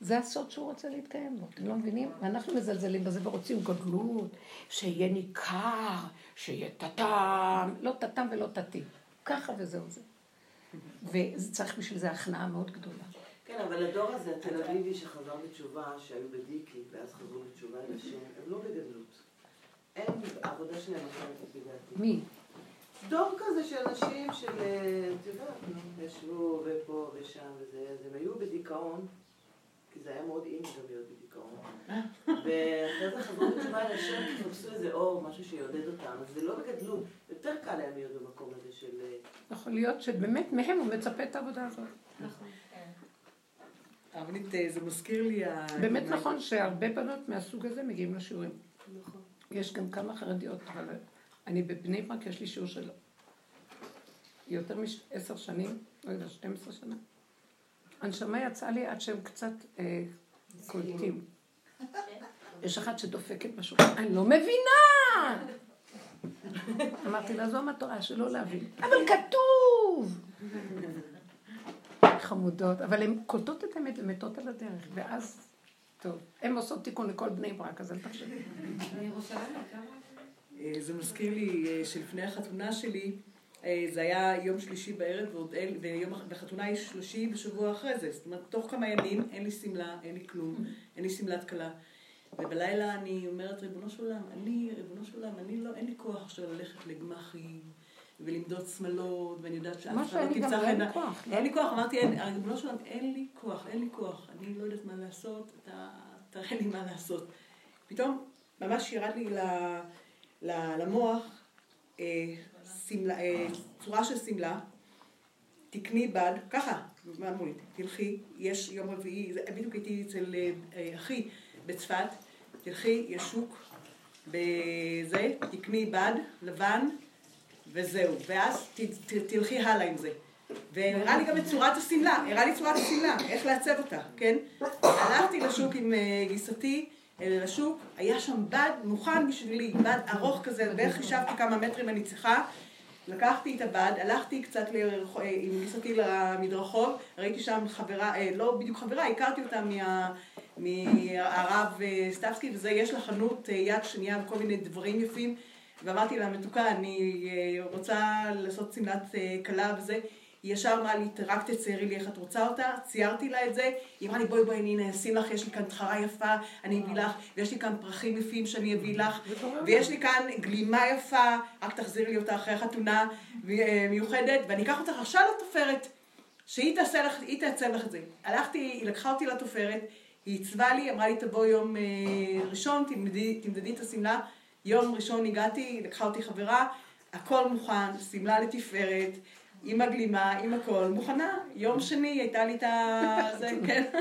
זה הסוד שהוא רוצה להתקיים בו, אתם לא מבינים? ואנחנו מזלזלים בזה ורוצים גדלות, שיהיה ניכר, שיהיה תתם, לא תתם ולא תתי, ככה וזהו זה. וצריך בשביל זה הכנעה מאוד גדולה. כן, אבל הדור הזה, התל אביבי שחזר בתשובה, שהיו בדיקי, ואז חזרו בתשובה עם השם, הם לא בגדלות. אין עבודה שלהם אחרת בגדתי. מי? דור כזה של אנשים של, תדעת, ישבו ופה ושם וזה, אז הם היו בדיכאון, כי זה היה מאוד אימי גם להיות בדיכאון. ואחרי זה חזרו בתשובה עם השם, תחפשו איזה אור, משהו שיעודד אותם, אז זה לא בגדלות. יותר קל להם להיות במקום הזה של... יכול להיות שבאמת מהם הוא מצפה את העבודה הזאת. נכון. אבל זה מזכיר לי... באמת נכון שהרבה בנות מהסוג הזה מגיעים לשיעורים. נכון. יש גם כמה חרדיות, אבל אני בבני ברק, יש לי שיעור שלו. יותר מ-10 שנים, לא יודע, 12 שנה. הנשמה יצאה לי עד שהם קצת קולטים. יש אחת שדופקת משהו, אני לא מבינה! אמרתי לה, זו המטרה שלא להבין. אבל כתוב! חמודות, אבל הן קולטות את האמת, ומתות על הדרך, ואז, טוב, הן עושות תיקון לכל בני ברק, אז אל תחשבי. אני רוצה לדעת. זה מזכיר לי שלפני החתונה שלי, זה היה יום שלישי בערב, והחתונה היא שלישי בשבוע אחרי זה, זאת אומרת, תוך כמה ימים אין לי סמלה, אין לי כלום, אין לי סמלת קלה. ובלילה אני אומרת, ריבונו של עולם, לא, אין לי כוח עכשיו ללכת לגמחים, ולמדוד שמלות, ואני יודעת שאף אחד לא תמצא חן. אין לי כוח, אמרתי, ריבונו של עולם, אין לי כוח, אני לא יודעת מה לעשות, אתה תראה לי מה לעשות. פתאום, ממש ירד לי למוח, צורה של סמלה, תקני בד, ככה, אמרו לי, תלכי, יש יום רביעי, בדיוק הייתי אצל אחי, בצפת, תלכי, יש שוק בזה, תקני בד, לבן, וזהו. ואז תלכי הלאה עם זה. והראה לי גם את צורת הסמלה, איך לעצב אותה, כן? הלכתי לשוק עם גיסתי, לשוק, היה שם בד מוכן בשבילי, בד ארוך כזה, בערך חישבתי כמה מטרים אני צריכה, לקחתי את הבד, הלכתי קצת עם גיסתי למדרחוב, ראיתי שם חברה, לא בדיוק חברה, הכרתי אותה מהרב סטפסקי, וזה יש לה חנות יד שנייה וכל מיני דברים יפים, ואמרתי לה, מתוקה, אני רוצה לעשות סמלת קלה וזה. היא ישר אמרה לי, רק תציירי לי איך את רוצה אותה, ציירתי לה את זה. היא אמרה לי, בואי, אני אשים לך, יש לי כאן תחרה יפה, אני אביא לך, ויש לי כאן פרחים יפים שאני אביא לך, ויש לי כאן גלימה יפה, רק תחזיר לי אותה אחרי החתונה מיוחדת, ואני אקח אותך עכשיו לתופרת, שהיא תעצב לך את זה. הלכתי, היא לקחה אותי לתופרת, היא עיצבה לי, אמרה לי, תבוא יום ראשון, תמדדי את הסמלה. יום ראשון הגעתי, לקחה אותי חברה, הכל מוכן, סמלה לתפארת, עם הגלימה, עם הכל, מוכנה. יום שני הייתה לי את זה, כן.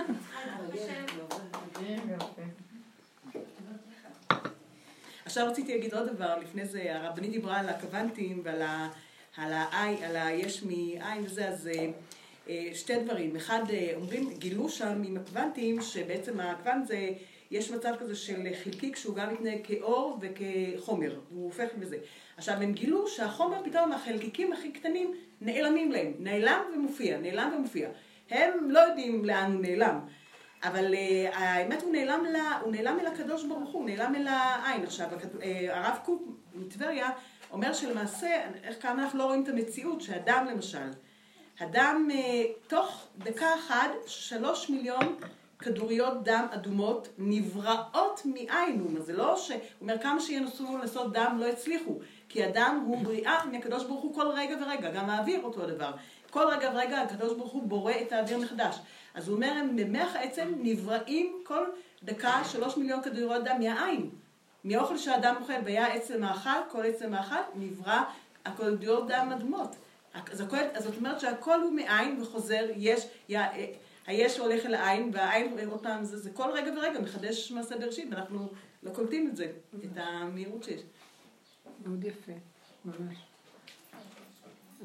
עכשיו רציתי להגיד עוד דבר, לפני זה הרבנית דיברה על הקוונטים ועל היש מאין וזה, אז שתי דברים. אחד, אומרים, גילו שם עם הקוונטים, שבעצם הקוונט זה... יש מצב כזה של חלקיק שהוא גם מתנהג כאור וכחומר, הוא הופך בזה. עכשיו הם גילו שהחומר פתאום החלקיקים הכי קטנים נעלמים להם, נעלם ומופיע. הם לא יודעים לאן הוא נעלם, אבל האמת הוא נעלם אל הקדוש ברוך הוא, נעלם אל העין. עכשיו הרב קוק מטבריה אומר שלמעשה, כמה אנחנו לא רואים את המציאות, שהדם למשל, הדם תוך דקה אחת 3 מיליון כדוריות דם אדומות נבראות מעין, זה לא שהוא אומר כמה שינסו לעשות דם לא הצליחו, כי הדם הוא בריאה מהקדוש ברוך הוא כל רגע ורגע, גם האוויר אותו הדבר, כל רגע ורגע הקדוש ברוך הוא בורא את האוויר מחדש, אז הוא אומר הם במח עצם נבראים כל דקה 3 מיליון כדוריות דם מהעין, מאוכל שהאדם אוכל, והיה עצם האחד, כל עצם האחד נברא הכדוריות דם אדומות, אז זאת אומרת שהכל הוא מעין וחוזר, יש היש הולך אל העין, והעין רואה אותם, זה כל רגע ורגע, מחדש מעשה בראשית, ואנחנו לא קולטים את זה, את המהירות שיש. מאוד יפה, ממש.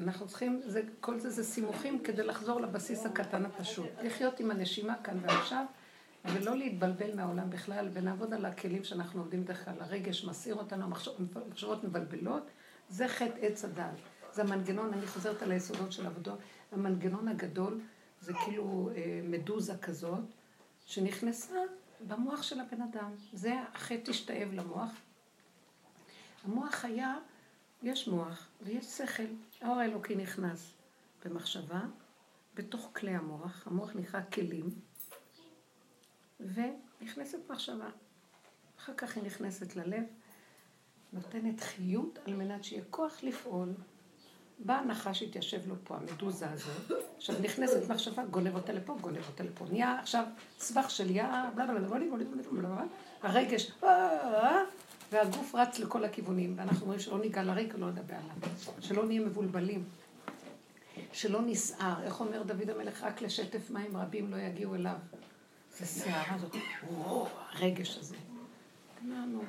אנחנו צריכים, כל זה זה סימוכים כדי לחזור לבסיס הקטן הפשוט. לחיות עם הנשימה כאן ועכשיו, ולא להתבלבל מהעולם בכלל, ונעבוד על הכלים שאנחנו עובדים דרך כלל. הרגש מסעיר אותנו, המחשבות מבלבלות, זה חטא עץ הדעת. זה המנגנון, אני חוזרת על היסודות של עבודות, המנגנון הגדול זה כאילו מדוזה כזאת, שנכנסה במוח של הבן אדם. זה החטא השתאב למוח. המוח היה, יש מוח ויש שכל. האור האלוקי נכנס במחשבה, בתוך כלי המוח, המוח נקרא כלים, ונכנסת מחשבה. אחר כך היא נכנסת ללב, נותנת חיות על מנת שיהיה כוח לפעול. בא הנחש התיישב לו פה, המדוזה הזו. עכשיו נכנסת מחשבה, גונב אותה לפה, גונב אותה לפה. נהיה עכשיו סבך של יער, הרגש, והגוף רץ לכל הכיוונים, ואנחנו אומרים שלא ניגע לריק, לא נדבר עליו, שלא נהיה מבולבלים, שלא נסער. איך אומר דוד המלך? רק לשטף מים רבים לא יגיעו אליו. זה שערה הזאת, הרגש הזה. גמרנו.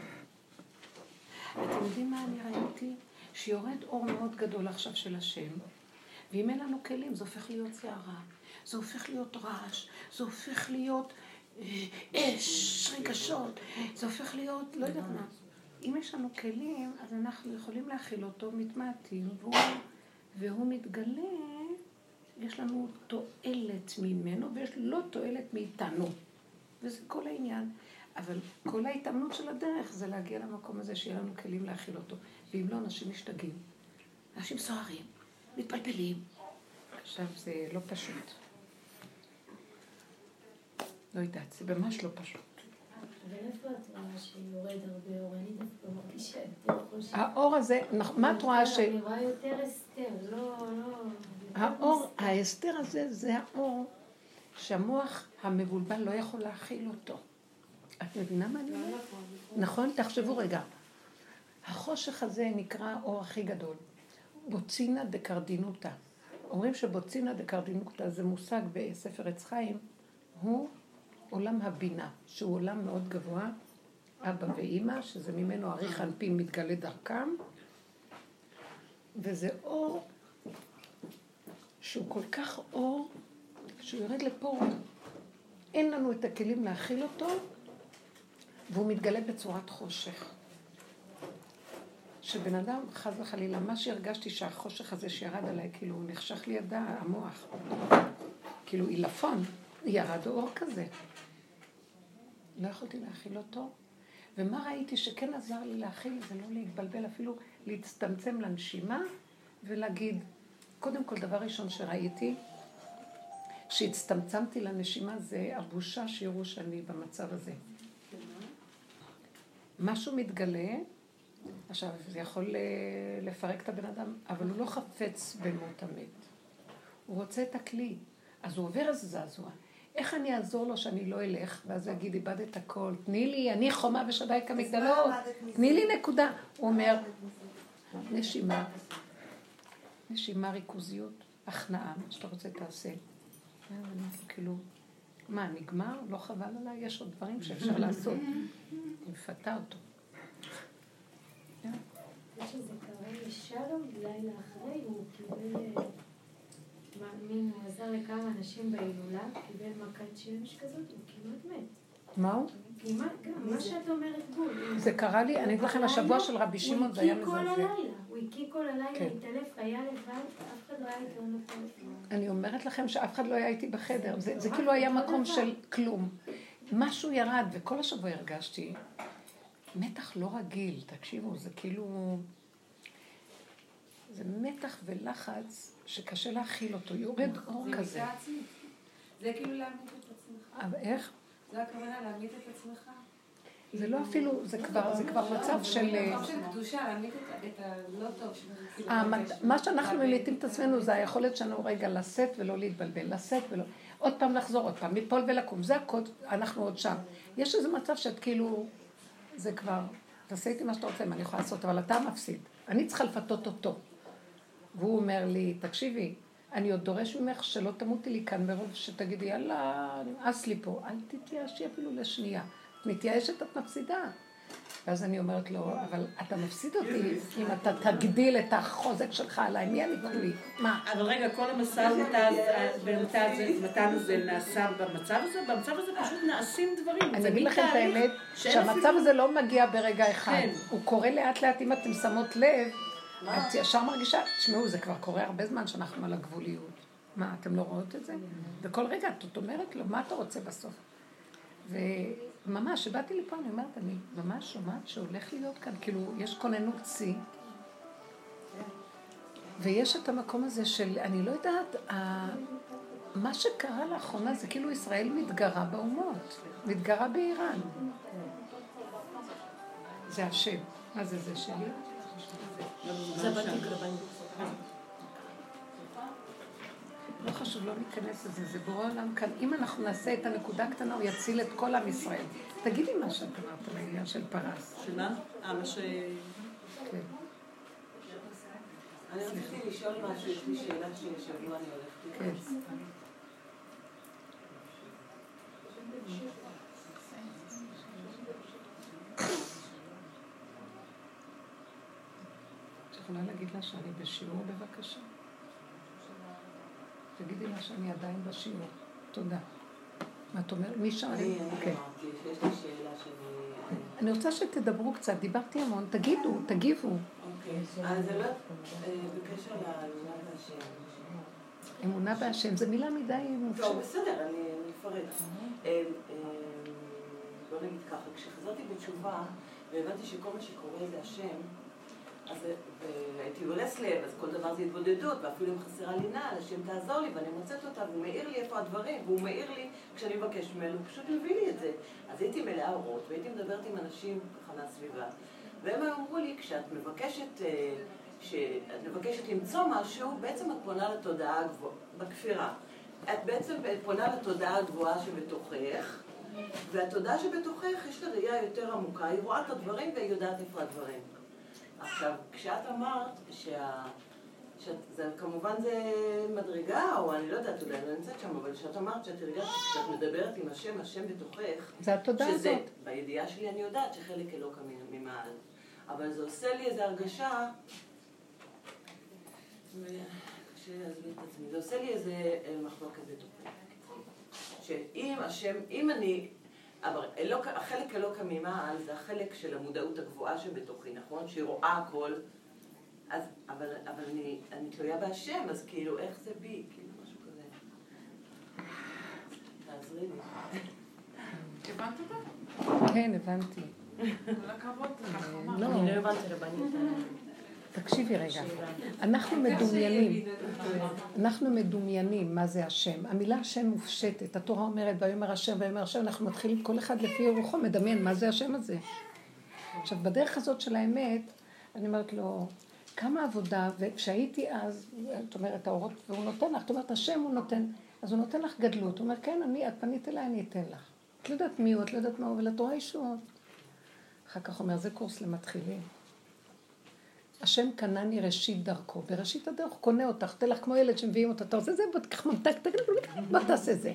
אתם יודעים מה אני ראיתי? שיורד אור מאוד גדול עכשיו של השם, ואם אין לנו כלים, זה הופך להיות שערה, זה הופך להיות רעש, זה הופך להיות אש, רגשות, זה הופך להיות, לא יודעת מה. אם יש לנו כלים, אז אנחנו יכולים להכיל אותו, מתמעטים, והוא מתגלה, יש לנו תועלת ממנו, ויש לא תועלת מאיתנו. וזה כל העניין. אבל כל ההתאמנות של הדרך זה להגיע למקום הזה שיהיה לנו כלים להכיל אותו. ואם לא, אנשים משתגעים. אנשים סוערים, מתפלפלים. עכשיו זה לא פשוט. לא יודעת, זה ממש לא פשוט. אבל איפה את רואה שיורד הרבה אור? אני דווקא מרגישה יותר חושב. האור הזה, מה את רואה ש... אני רואה יותר אסתר, לא... האור, האסתר הזה זה האור שהמוח המבולבל לא יכול להכיל אותו. את מבינה מה אני אומרת? נכון? תחשבו רגע. החושך הזה נקרא האור הכי גדול. בוצינה דקרדינותה. אומרים שבוצינה דקרדינותה זה מושג בספר עץ חיים, הוא... עולם הבינה, שהוא עולם מאוד גבוה, אבא ואימא, שזה ממנו עריך אנפין מתגלה דרכם, וזה אור שהוא כל כך אור, שהוא יורד לפה, אין לנו את הכלים להכיל אותו, והוא מתגלה בצורת חושך. שבן אדם חז וחלילה, מה שהרגשתי שהחושך הזה שירד עליי, כאילו הוא נחשך לידה המוח, כאילו אילפון, ירד אור כזה. לא יכולתי להכיל אותו. ומה ראיתי שכן עזר לי להכיל, זה לא להתבלבל, אפילו להצטמצם לנשימה, ולהגיד, קודם כל, דבר ראשון שראיתי, שהצטמצמתי לנשימה, זה הבושה שירו שאני במצב הזה. משהו מתגלה, עכשיו, זה יכול לפרק את הבן אדם, אבל הוא לא חפץ במות המת. הוא רוצה את הכלי. אז הוא עובר איזה זעזוע. איך אני אעזור לו שאני לא אלך? ואז הוא יגיד, איבד את הכל. תני לי, אני חומה ושדי כמגדלות. תני לי נקודה. הוא אומר, נשימה. נשימה, ריכוזיות, הכנעה, מה שאתה רוצה תעשה. כאילו, מה, נגמר? לא חבל עליי? יש עוד דברים שאפשר לעשות. אני מפתה אותו. יש איזה קרה לשלום, לילה אחרי, הוא קיבל... מאמין, הוא עזר לכמה אנשים בהילולה, קיבל מכת שמש כזאת, הוא כמעט מת. מהו? כמעט גם, מה שאת אומרת בול. זה קרה לי, אני אגיד לכם, השבוע של רבי שמעון זה היה מזעזע. הוא הקיא כל הלילה, התעלף, היה לבד, אף אחד לא היה איתנו פה. אני אומרת לכם שאף אחד לא היה איתי בחדר, זה כאילו היה מקום של כלום. משהו ירד, וכל השבוע הרגשתי, מתח לא רגיל, תקשיבו, זה כאילו... זה מתח ולחץ שקשה להכיל אותו, יורד אור כזה. זה מיטה עצמית. זה כאילו להעמיד את עצמך. אבל איך? זו הכוונה להעמיד את עצמך. זה לא אפילו, זה כבר מצב של... זה מקום של קדושה, להעמיד את הלא טוב שלנו. מה שאנחנו ממיתים את עצמנו זה היכולת שלנו רגע לשאת ולא להתבלבל, לשאת ולא... עוד פעם לחזור, עוד פעם, מפול ולקום, זה הקוד, אנחנו עוד שם. יש איזה מצב שאת כאילו, זה כבר, תעשיתי מה שאתה רוצה, מה אני יכולה לעשות, אבל אתה מפסיד. אני צריכה לפתות אותו. והוא אומר לי, תקשיבי, אני עוד דורש ממך שלא תמותי לי כאן מרוב שתגידי, יאללה, נמאס לי פה, אל תתייאשי אפילו לשנייה. מתייאשת את מפסידה. ואז אני אומרת לו, אבל אתה מפסיד אותי אם אתה תגדיל את החוזק שלך עליי, מי אני כולי? מה? אבל רגע, כל המסע במתן הזה נעשה במצב הזה? במצב הזה פשוט נעשים דברים. אני אגיד לכם את האמת, שהמצב הזה לא מגיע ברגע אחד. הוא קורה לאט לאט, אם אתם שמות לב, את ישר מרגישה, תשמעו, זה כבר קורה הרבה זמן שאנחנו על הגבוליות. מה, אתם לא רואות את זה? וכל רגע, את אומרת לו, מה אתה רוצה בסוף? וממש, שבאתי לפה, אני אומרת, אני ממש שומעת שהולך להיות כאן, כאילו, יש כוננות צי, ויש את המקום הזה של, אני לא יודעת, מה שקרה לאחרונה זה כאילו ישראל מתגרה באומות, מתגרה באיראן. זה השם. מה זה זה שלי? זה בתקרבן. לא חשוב, לא ניכנס לזה, זה בורא עולם כאן. אם אנחנו נעשה את הנקודה הקטנה, הוא יציל את כל עם ישראל. תגידי מה שאת אמרת על העניין של פרס. שמה? מה ש... כן. אני רציתי לשאול משהו, יש לי שאלה ששבוע אני הולכת. כן. את יכולה להגיד לה שאני בשיעור בבקשה? תגידי לה שאני עדיין בשיעור. תודה. מה את אומרת? מי שאלה? אני אמרתי, יש לי שאלה שאני... אני רוצה שתדברו קצת, דיברתי המון. תגידו, תגיבו. אוקיי, אז זה לא... בקשר לאמונה בהשם. אמונה בהשם, זה מילה מדי... טוב, בסדר, אני אפרט. בוא נגיד ככה, כשחזרתי בתשובה, והבנתי שכל מה שקורה זה השם, אז הייתי יורס לב, אז כל דבר זה התבודדות, ואפילו אם חסרה לי נעל, השם תעזור לי, ואני מוצאת אותה, והוא מאיר לי איפה הדברים, והוא מאיר לי כשאני מבקש ממנו, הוא פשוט מביא לי את זה. אז הייתי מלאה אורות, והייתי מדברת עם אנשים ככה מהסביבה, והם אמרו לי, כשאת מבקשת למצוא משהו, בעצם את פונה לתודעה הגבוהה, בכפירה. את בעצם פונה לתודעה הגבוהה שבתוכך, והתודעה שבתוכך יש לה ראייה יותר עמוקה, היא רואה את הדברים והיא יודעת איפה הדברים. עכשיו, כשאת אמרת כמובן זה מדרגה, או אני לא יודעת, אולי לא נמצאת שם, אבל כשאת אמרת שאת הרגשת, כשאת מדברת עם השם, השם בתוכך, זה התודעה הזאת. בידיעה שלי אני יודעת שחלק אלוקה ממעל, אבל זה עושה לי איזו הרגשה, זה עושה לי איזה מחלוקת בתוכך. שאם השם, אם אני... אבל החלק אלוקה ממעל זה החלק של המודעות הגבוהה שבתוכי, נכון? שהיא רואה הכל, אז, אבל אני תלויה בהשם, אז כאילו, איך זה בי? כאילו, משהו כזה. תעזרי לי. הבנת אותה? כן, הבנתי. לא, אני לא הבנתי לבנית. תקשיבי רגע. אנחנו מדומיינים מה זה השם. המילה השם מופשטת. התורה אומרת, ויאמר השם, ויאמר השם, אנחנו מתחילים כל אחד לפי רוחו, מדמיין מה זה השם הזה. עכשיו, בדרך הזאת של האמת, אני אומרת לו, כמה עבודה, וכשהייתי אז, את אומרת, האורות, והוא נותן לך, את אומרת, השם הוא נותן, אז הוא נותן לך גדלות. הוא אומר, כן, את פנית אליי, אני אתן לך. את לא יודעת מי הוא, את לא יודעת מה הוא, ולתורה ישועות. אחר כך אומר, זה קורס למתחילים. השם קנני ראשית דרכו, וראשית הדרך קונה אותך, תלך כמו ילד שמביאים אותה, אתה עושה זה, וכך ממתק, מה תעשה זה?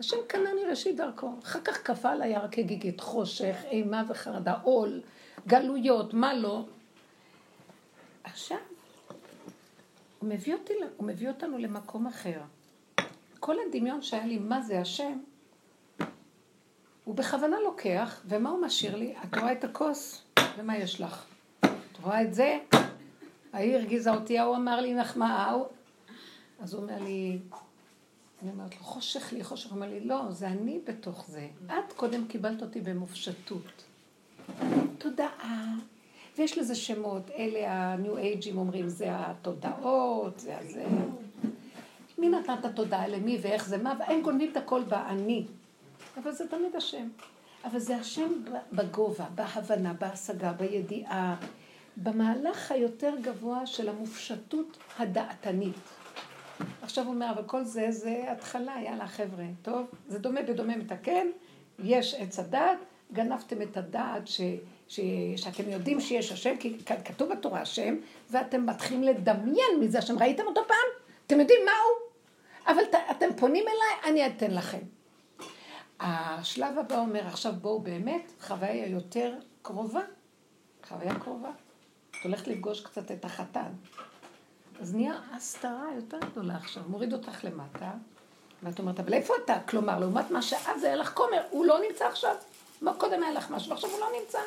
השם קנני ראשית דרכו, אחר כך קפה על הירק הגיגית, חושך, אימה וחרדה, עול, גלויות, מה לא? עכשיו, הוא מביא אותנו למקום אחר. כל הדמיון שהיה לי, מה זה השם, הוא בכוונה לוקח, ומה הוא משאיר לי? את רואה את הכוס, ומה יש לך? רואה את זה? ההיא הרגיזה אותי, הוא אמר לי נחמאה, אז הוא אומר לי, אני אומרת לו, חושך לי, חושך, הוא אומר לי, לא, זה אני בתוך זה. את קודם קיבלת אותי במופשטות. תודעה, ויש לזה שמות, אלה הניו אייג'ים אומרים, זה התודעות, זה הזה. מי נתן את התודעה למי ואיך זה מה, והם גונבים את הכל בעני. אבל זה תמיד השם. אבל זה השם בגובה, בהבנה, בהשגה, בידיעה, במהלך היותר גבוה של המופשטות הדעתנית. עכשיו הוא אומר, אבל כל זה, זה התחלה, יאללה חבר'ה, טוב? זה דומה בדומה מתקן, יש עץ הדעת, גנבתם את הדעת שאתם יודעים שיש השם, כי כתוב בתורה השם, ואתם מתחילים לדמיין מזה השם, ראיתם אותו פעם? אתם יודעים מהו? אבל אתם פונים אליי, אני אתן לכם. השלב הבא אומר, עכשיו בואו באמת, חוויה יותר קרובה, חוויה קרובה. את הולכת לפגוש קצת את החתן. אז נהיה הסתרה יותר גדולה עכשיו, מוריד אותך למטה, ואת אומרת, אבל איפה אתה? כלומר, לעומת מה שאז היה לך כומר, הוא לא נמצא עכשיו. מה קודם היה לך משהו, ועכשיו הוא לא נמצא.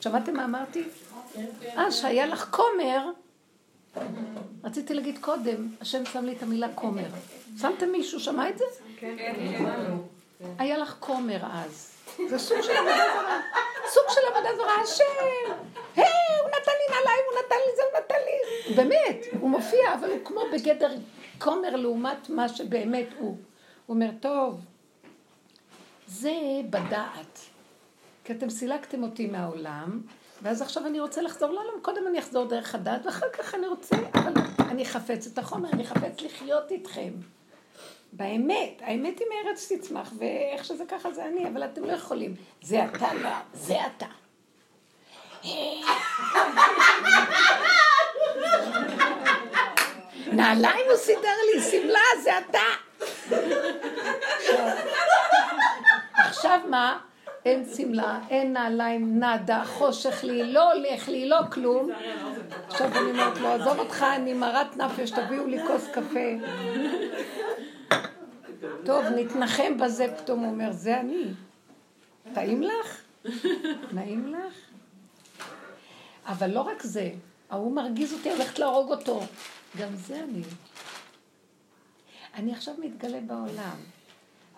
שמעתם מה אמרתי? שהיה לך כומר, רציתי להגיד קודם, השם שם לי את המילה כומר. שמתם מישהו, שמע את זה? כן, שמענו. היה לך כומר אז. זה סוג של עבודה זרה. סוג של עבודה זרה, השם. הוא נתן לי נעליים, הוא נתן לי זה, הוא נתן לי. באמת, הוא מופיע, אבל הוא כמו בגדר כומר לעומת מה שבאמת הוא. הוא אומר, טוב, זה בדעת. כי אתם סילקתם אותי מהעולם, ואז עכשיו אני רוצה לחזור לעולם. קודם אני אחזור דרך הדעת, ואחר כך אני רוצה, אבל אני חפץ את החומר, אני חפץ לחיות איתכם. באמת, האמת היא מארץ שתצמח, ואיך שזה ככה זה אני, אבל אתם לא יכולים. זה אתה, לא, זה אתה. נעליים הוא סידר לי, סמלה, זה אתה. עכשיו מה? אין סמלה, אין נעליים, נדה, חושך לי, לא הולך לי, לא כלום. עכשיו אני אומרת לו, עזוב אותך, אני מרת נפש, תביאו לי כוס קפה. טוב, נתנחם בזה, פתאום הוא אומר, זה אני. טעים לך? נעים לך? אבל לא רק זה, הוא מרגיז אותי, הולכת להרוג אותו. גם זה אני. אני עכשיו מתגלה בעולם,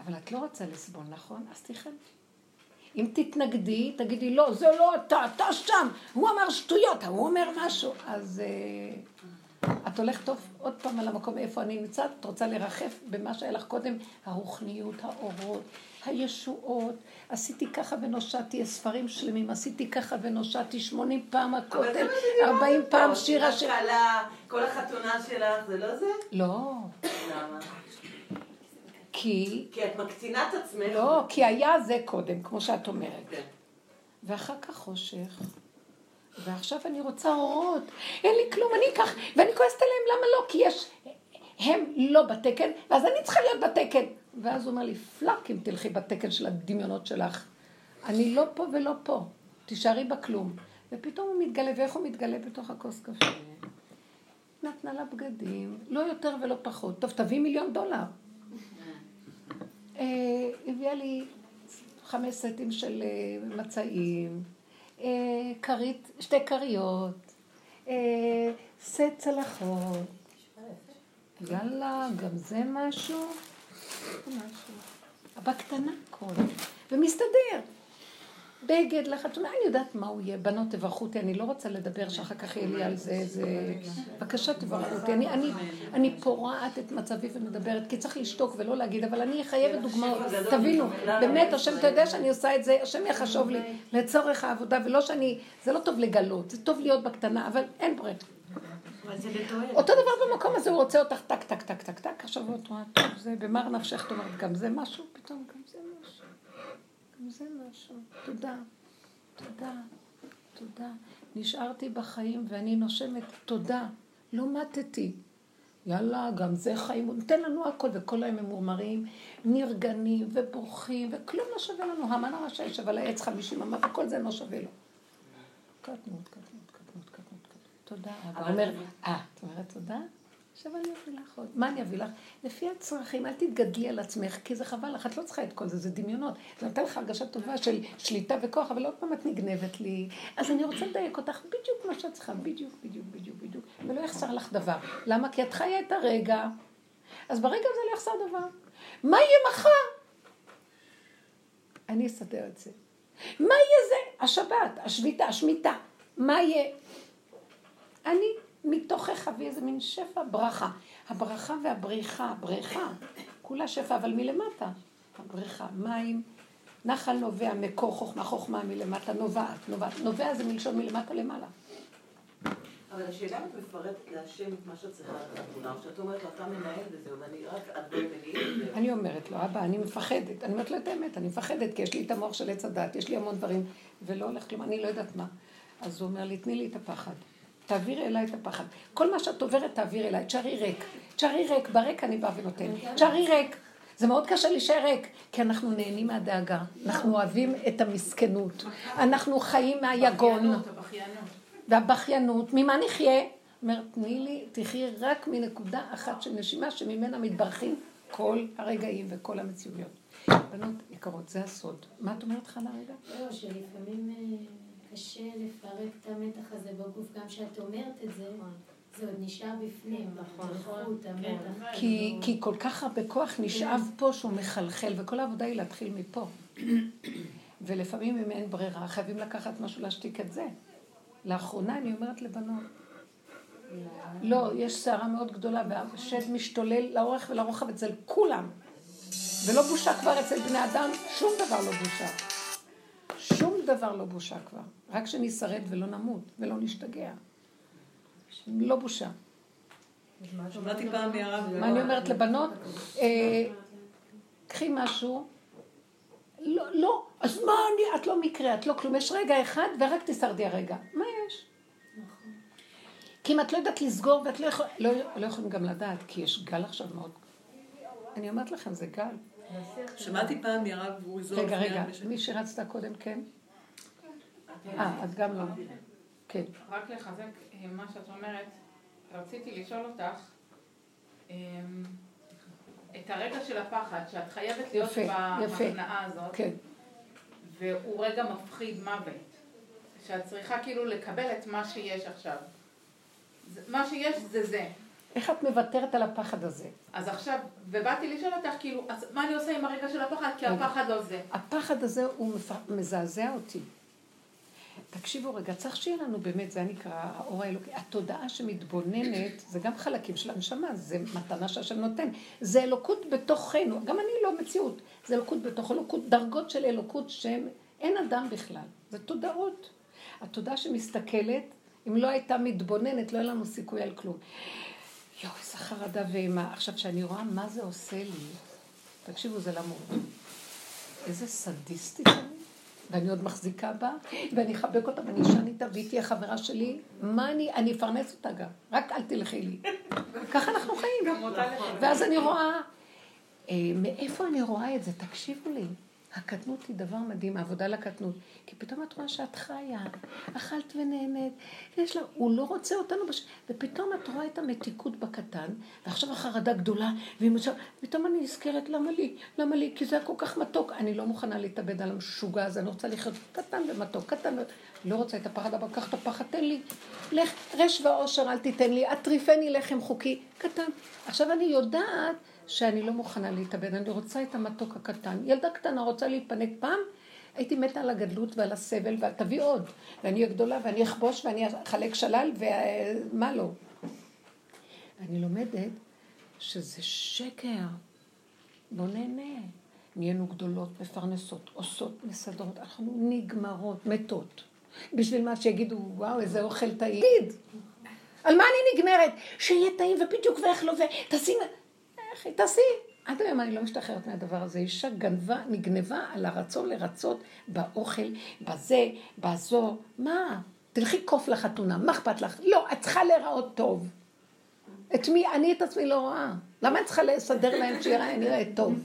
אבל את לא רוצה לסבול, נכון? אז תיכן. אם תתנגדי, תגידי, לא, זה לא אתה, אתה שם. הוא אמר שטויות, הוא אומר משהו. אז את הולכת טוב עוד פעם על המקום איפה אני נמצאת, את רוצה לרחף במה שהיה לך קודם, הרוחניות, האורות, הישועות, עשיתי ככה ונושעתי, ספרים שלמים, עשיתי ככה ונושעתי, 80 פעם הכותל, 40 פעם שירה של... כל החתונה שלך, זה לא זה? לא. למה? כי את מקצינה את עצמך. לא, כי היה זה קודם, כמו שאת אומרת. ואחר כך חושך. ועכשיו אני רוצה אורות. אין לי כלום, אני אקח. ואני כועסת עליהם, למה לא? כי יש... הם לא בתקן, ואז אני צריכה להיות בתקן. ואז הוא אומר לי, פלאק אם תלכי בתקן של הדמיונות שלך. אני לא פה ולא פה. תישארי בכלום. ופתאום הוא מתגלה, ואיך הוא מתגלה בתוך הכוס קפה? נתנה לה בגדים, לא יותר ולא פחות. טוב, תביא $1,000,000. הביאה לי 5 סטים של מצעים, קרית, 2 קריות, סט צלחות. יאללה, גם זה משהו. בקטנה כל. ומסתדר. בגד לחץ, אני יודעת מה הוא יהיה, בנות תברכו אותי, אני לא רוצה לדבר שאחר כך יהיה לי על זה, בבקשה תברכו אותי, אני פורעת את מצבי ומדברת, כי צריך לשתוק ולא להגיד, אבל אני חייבת דוגמאות, תבינו, באמת, השם, אתה יודע שאני עושה את זה, השם יחשוב לי, לצורך העבודה, ולא שאני, זה לא טוב לגלות, זה טוב להיות בקטנה, אבל אין ברירה. אותו דבר במקום הזה, הוא רוצה אותך טק, טק, טק, טק, טק, עכשיו הוא תראה, טוב, זה במר נפשך, תאמר, גם זה משהו, פתאום גם זה משהו. זה משהו, תודה, תודה, תודה. נשארתי בחיים ואני נושמת, תודה, לא מתתי. יאללה, גם זה חיים, הוא נותן לנו הכל, וכל היום הם מורמרים, נרגנים ובורחים, וכלום לא שווה לנו, המן הרשע שווה לעץ 50 אמה, וכל זה לא שווה לו. קטנות, קטנות, קטנות, קטנות, תודה. אבל אומר, את אומרת תודה? עכשיו אני אביא לך עוד. מה אני אביא לך? לפי הצרכים, אל תתגדלי על עצמך, כי זה חבל לך, את לא צריכה את כל זה, זה דמיונות. זה נותן לך הרגשה טובה של שליטה וכוח, אבל עוד פעם את נגנבת לי. אז אני רוצה לדייק אותך בדיוק מה שאת צריכה, בדיוק, בדיוק, בדיוק, בדיוק. ולא יחסר לך דבר. למה? כי את חיה את הרגע. אז ברגע זה לא יחסר דבר. מה יהיה מחר? אני אסתדר את זה. מה יהיה זה? השבת, השביתה, השמיטה. מה יהיה? אני... מתוכך אביא איזה מין שפע ברכה. הברכה והבריחה, בריכה, כולה שפע, אבל מלמטה. הבריכה, מים, נחל נובע, מקור חוכמה, חוכמה מלמטה, נובעת, נובעת. נובע זה מלשון מלמטה למעלה. אבל השאלה אם את מפרטת להשם את מה שאת צריכה לתמונה, או שאת אומרת לו, אתה מנהל בזה, ואני רק עד בואי מגיעים. אני אומרת לו, אבא, אני מפחדת. אני אומרת לו את האמת, אני מפחדת, כי יש לי את המוח של עץ הדת, יש לי המון דברים, ולא הולך כלום, אני לא יודעת מה. אז הוא אומר לי, תני לי את הפחד. תעביר אליי את הפחד. כל מה שאת עוברת, תעביר אליי. תשארי ריק. תשארי ריק. ברק אני באה ונותן. תשארי ריק. זה מאוד קשה להישאר ריק, כי אנחנו נהנים מהדאגה, אנחנו אוהבים את המסכנות, אנחנו חיים מהיגון. והבחיינות, ממה נחיה? אומר, תני לי, תחי רק מנקודה אחת של נשימה, שממנה מתברכים כל הרגעים וכל המציאויות. בנות יקרות, זה הסוד. מה את אומרת לך על הרגע? לא, שלפעמים קשה לפרק את המתח הזה בגוף, גם שאת אומרת את זה, זה עוד נשאר בפנים, בחורות, המתח. כי כל כך הרבה כוח נשאב פה שהוא מחלחל, וכל העבודה היא להתחיל מפה. ולפעמים אם אין ברירה, חייבים לקחת משהו להשתיק את זה. לאחרונה אני אומרת לבנות, לא, יש שערה מאוד גדולה והשד משתולל לאורך ולרוחב אצל כולם, ולא בושה כבר אצל בני אדם, שום דבר לא בושה, שום דבר לא בושה כבר, רק שנשרד ולא נמות ולא נשתגע, לא בושה. מה אני אומרת לבנות? קחי משהו, לא, אז מה אני, את לא מקרה, את לא כלום, יש רגע אחד ורק תשרדי הרגע, מה יש? כי אם את לא יודעת לסגור ואת לא יכולים גם לדעת, כי יש גל עכשיו מאוד, אני אומרת לכם, זה גל. שמעתי פעם ירב והוא זו... רגע, מי שרצת קודם, כן? את גם לא. כן. רק לחזק מה שאת אומרת, רציתי לשאול אותך, את הרגע של הפחד, שאת חייבת להיות בהכנעה הזאת, כן. והוא רגע מפחיד מוות, שאת צריכה כאילו לקבל את מה שיש עכשיו. מה שיש זה זה. איך את מוותרת על הפחד הזה? אז עכשיו, ובאתי לשאול אותך, כאילו, מה אני עושה עם הרגע של הפחד? כי הפחד לא זה. הפחד הזה הוא מזעזע אותי. תקשיבו רגע, צריך שיהיה לנו באמת, זה נקרא האור האלוקי, התודעה שמתבוננת, זה גם חלקים של הנשמה, זה מתנה שהשם נותן, זה אלוקות בתוכנו, גם אני לא מציאות, זה אלוקות בתוך אלוקות, דרגות של אלוקות שם, אין אדם בכלל, זה תודעות. התודעה שמסתכלת, אם לא הייתה מתבוננת, לא היה לנו סיכוי על כלום. יואו, איזה חרדה ואימה, עכשיו שאני רואה מה זה עושה לי, תקשיבו, זה למות, איזה סדיסטית אני. ואני עוד מחזיקה בה, ואני אחבק אותה, ואני אשן איתה, והיא תהיה חברה שלי, מה אני אפרנס אותה גם, רק אל תלכי לי. ככה אנחנו חיים. ואז אני רואה, מאיפה אני רואה את זה? תקשיבו לי, הקטנות היא דבר מדהים, העבודה לקטנות, כי פתאום את רואה שאת חיה, אכלת ונהנית, ויש לה, הוא לא רוצה אותנו, ופתאום את רואה את המתיקות בקטן, ועכשיו החרדה גדולה, ופתאום אני נזכרת, למה לי, כי זה היה כל כך מתוק, אני לא מוכנה להתאבד על המשוגע הזה, אני רוצה לחיות קטן ומתוק, קטן, לא רוצה את הפחד, אבל קח את הפחד, תן לי, לך, רש ואושר, אל תיתן לי, את טריפני לחם חוקי, קטן. עכשיו אני יודעת, שאני לא מוכנה להתאבד, אני רוצה את המתוק הקטן. ילדה קטנה רוצה להתפנק פעם, הייתי מתה על הגדלות ועל הסבל, ותביא עוד, ואני גדולה, ואני אכבוש, ואני אחלק שלל, ומה לא. אני לומדת שזה שקר, בוא נהנה. נהיינו גדולות, מפרנסות, עושות, מסדרות, אנחנו נגמרות, מתות. בשביל מה שיגידו, וואו, איזה אוכל טעים. תגיד, על מה אני נגמרת? שיהיה טעים ובדיוק ואיך לא, ותשים... אחי, תעשי. עד היום אני לא משתחררת מהדבר הזה. אישה נגנבה על הרצון לרצות באוכל, בזה, בזו. מה? תלכי קוף לחתונה, מה אכפת לך? לא, את צריכה להיראות טוב. את מי? אני את עצמי לא רואה. למה את צריכה לסדר להם שיראה נראית טוב?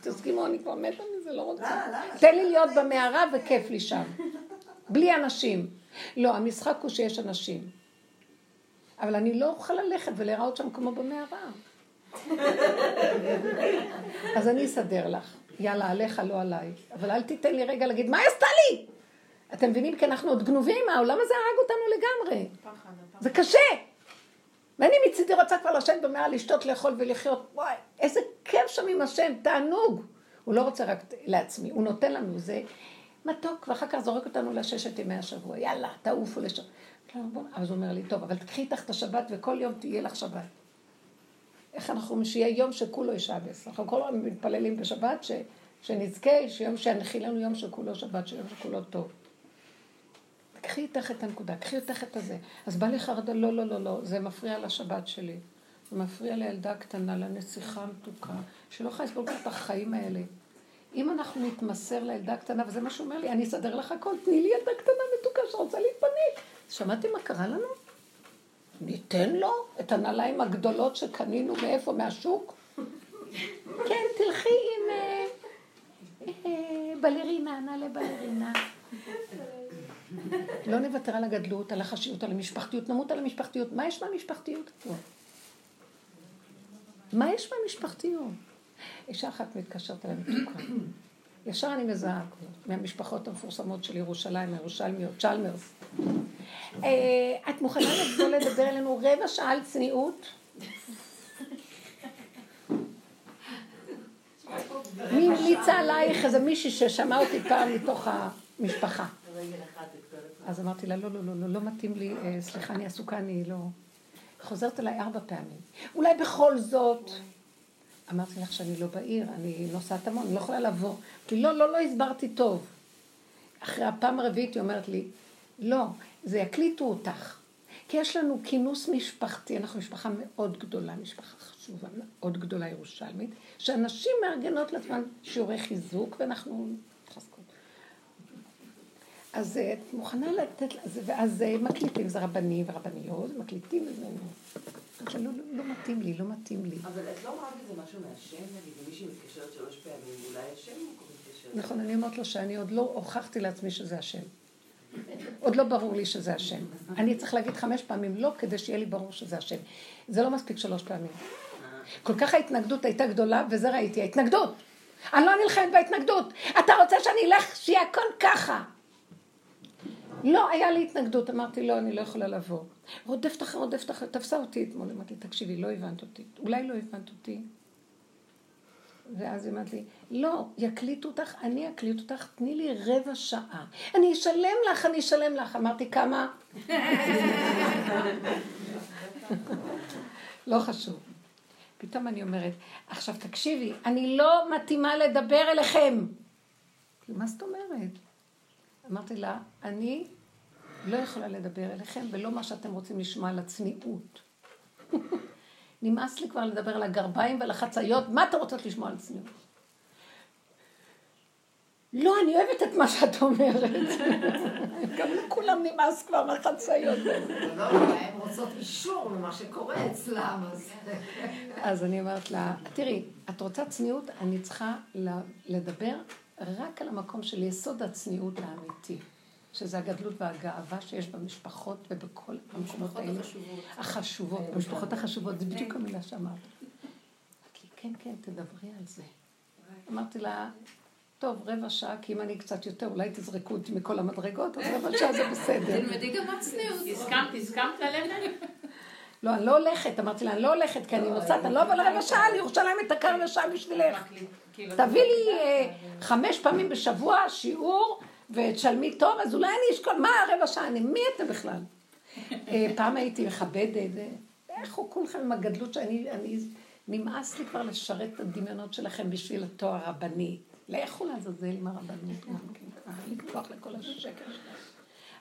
תסכימו, אני כבר מתה מזה, לא רוצה. תן לי להיות במערה וכיף לי שם. בלי אנשים. לא, המשחק הוא שיש אנשים. אבל אני לא אוכל ללכת ולהיראות שם כמו במערה. אז אני אסדר לך. יאללה, עליך, לא עליי. אבל אל תיתן לי רגע להגיד, מה עשתה לי? אתם מבינים, כי אנחנו עוד גנובים, העולם הזה הרג אותנו לגמרי. זה קשה. ואני מצידי רוצה כבר לשבת במערה, לשתות, לאכול ולחיות. וואי, איזה כיף שם עם השם, תענוג. הוא לא רוצה רק לעצמי, הוא נותן לנו זה מתוק, ואחר כך זורק אותנו לששת ימי השבוע. יאללה, תעופו לשם. אז הוא אומר לי, טוב, אבל תקחי איתך את השבת וכל יום תהיה לך שבת. איך אנחנו, שיהיה יום שכולו ישבס. אנחנו כל יום מתפללים בשבת שנזכה, שיום שהנחיל לנו יום שכולו שבת, שיום שכולו טוב. תקחי איתך את הנקודה, תקחי איתך את הזה. אז בא לי חרדה, לא, לא, לא, לא, זה מפריע לשבת שלי. זה מפריע לילדה הקטנה, לנסיכה המתוקה, שלא חייס בלגע את החיים האלה. אם אנחנו נתמסר לילדה הקטנה, וזה מה שהוא אומר לי, אני אסדר לך הכל, תני לי ילדה קטנה מתוקה שרוצה להתפנק. שמעתי מה קרה לנו? ניתן לו את הנעליים הגדולות שקנינו מאיפה, מהשוק? בלרינה, ענה לבלרינה. לא נוותר על הגדלות, על החשיות, על המשפחתיות, נמות על המשפחתיות. מה יש מהמשפחתיות? מה יש מהמשפחתיות? אישה אחת מתקשרת על המתוקה. ישר אני מזהה מהמשפחות המפורסמות של ירושלים, הירושלמיות, צ'למרס. את מוכנה לבוא לדבר אלינו רבע שעה על צניעות? מי מליצה עלייך איזה מישהי ששמע אותי פעם מתוך המשפחה. אז אמרתי לה, לא, לא, לא, לא מתאים לי, סליחה, אני עסוקה, אני לא... חוזרת אליי 4 פעמים. אולי בכל זאת... אמרתי לך שאני לא בעיר, אני נוסעת המון, אני לא יכולה לבוא. כי לא, לא, לא הסברתי טוב. אחרי הפעם הרביעית היא אומרת לי, לא, זה יקליטו אותך. כי יש לנו כינוס משפחתי, אנחנו משפחה מאוד גדולה, משפחה חשובה, מאוד גדולה ירושלמית, שאנשים מארגנות לעצמן שיעורי חיזוק, ואנחנו חזקות. אז את מוכנה לתת לזה, ואז מקליטים, זה רבנים ורבניות, מקליטים את זה. לא, לא, לא מתאים לי, לא מתאים לי. אבל את לא אמרת איזה משהו מהשם, נגיד, ומישהי מתקשרת 3 פעמים, אולי השם הוא מתקשרת. נכון, אני אומרת לו שאני עוד לא הוכחתי לעצמי שזה השם. עוד לא ברור לי שזה השם. אני צריך להגיד 5 פעמים לא, כדי שיהיה לי ברור שזה השם. זה לא מספיק 3 פעמים. כל כך ההתנגדות הייתה גדולה, וזה ראיתי, ההתנגדות. אני לא נלחמת בהתנגדות. אתה רוצה שאני אלך שיהיה הכל ככה. לא, היה לי התנגדות, אמרתי, לא, אני לא יכולה לבוא. רודפת אחרי, תפסה אותי אתמול, אמרתי, תקשיבי, לא הבנת אותי, אולי לא הבנת אותי. ואז אמרתי לי, לא, יקליטו אותך, אני אקליט אותך, תני לי 15 דקות. אני אשלם לך, אמרתי, כמה? לא חשוב. פתאום אני אומרת, עכשיו תקשיבי, אני לא מתאימה לדבר אליכם. מה זאת אומרת? אמרתי לה, אני לא יכולה לדבר אליכם, ולא מה שאתם רוצים לשמוע על הצניעות. נמאס לי כבר לדבר על הגרביים ועל החציות, מה אתם רוצות לשמוע על צניעות? לא, אני אוהבת את מה שאת אומרת. גם לכולם נמאס כבר על החציות. לא, הן רוצות אישור למה שקורה אצלם. אז אני אמרת לה, תראי, את רוצה צניעות, אני צריכה לדבר רק על המקום של יסוד הצניעות האמיתי, שזה הגדלות והגאווה שיש במשפחות ובכל המקומות האלה. החשובות. המשפחות החשובות, זה בדיוק המילה שאמרת. אמרתי לי, כן, תדברי על זה. אמרתי לה, טוב, 15 דקות, כי אם אני קצת יותר, אולי תזרקו אותי מכל המדרגות, אז 15 דקות זה בסדר. תלמדי גם הצניעות. הסכמת ללכת? לא, אני לא הולכת. אמרתי לה, אני לא הולכת, כי אני מוצאת, אני לא אבל 15 דקות, אני ירושלים את הקר לשעה בשבילך. תביא לי 5 פעמים בשבוע שיעור ותשלמי טוב, אז אולי אני אשכול, מה 15 דקות, מי אתם בכלל? פעם הייתי מכבדת, איך הוא כולכם עם הגדלות שאני נמאס לי כבר לשרת את הדמיונות שלכם בשביל התואר רבני, לאיך אולי זה עם הרבנות, לקפוח לכל השקר שלכם.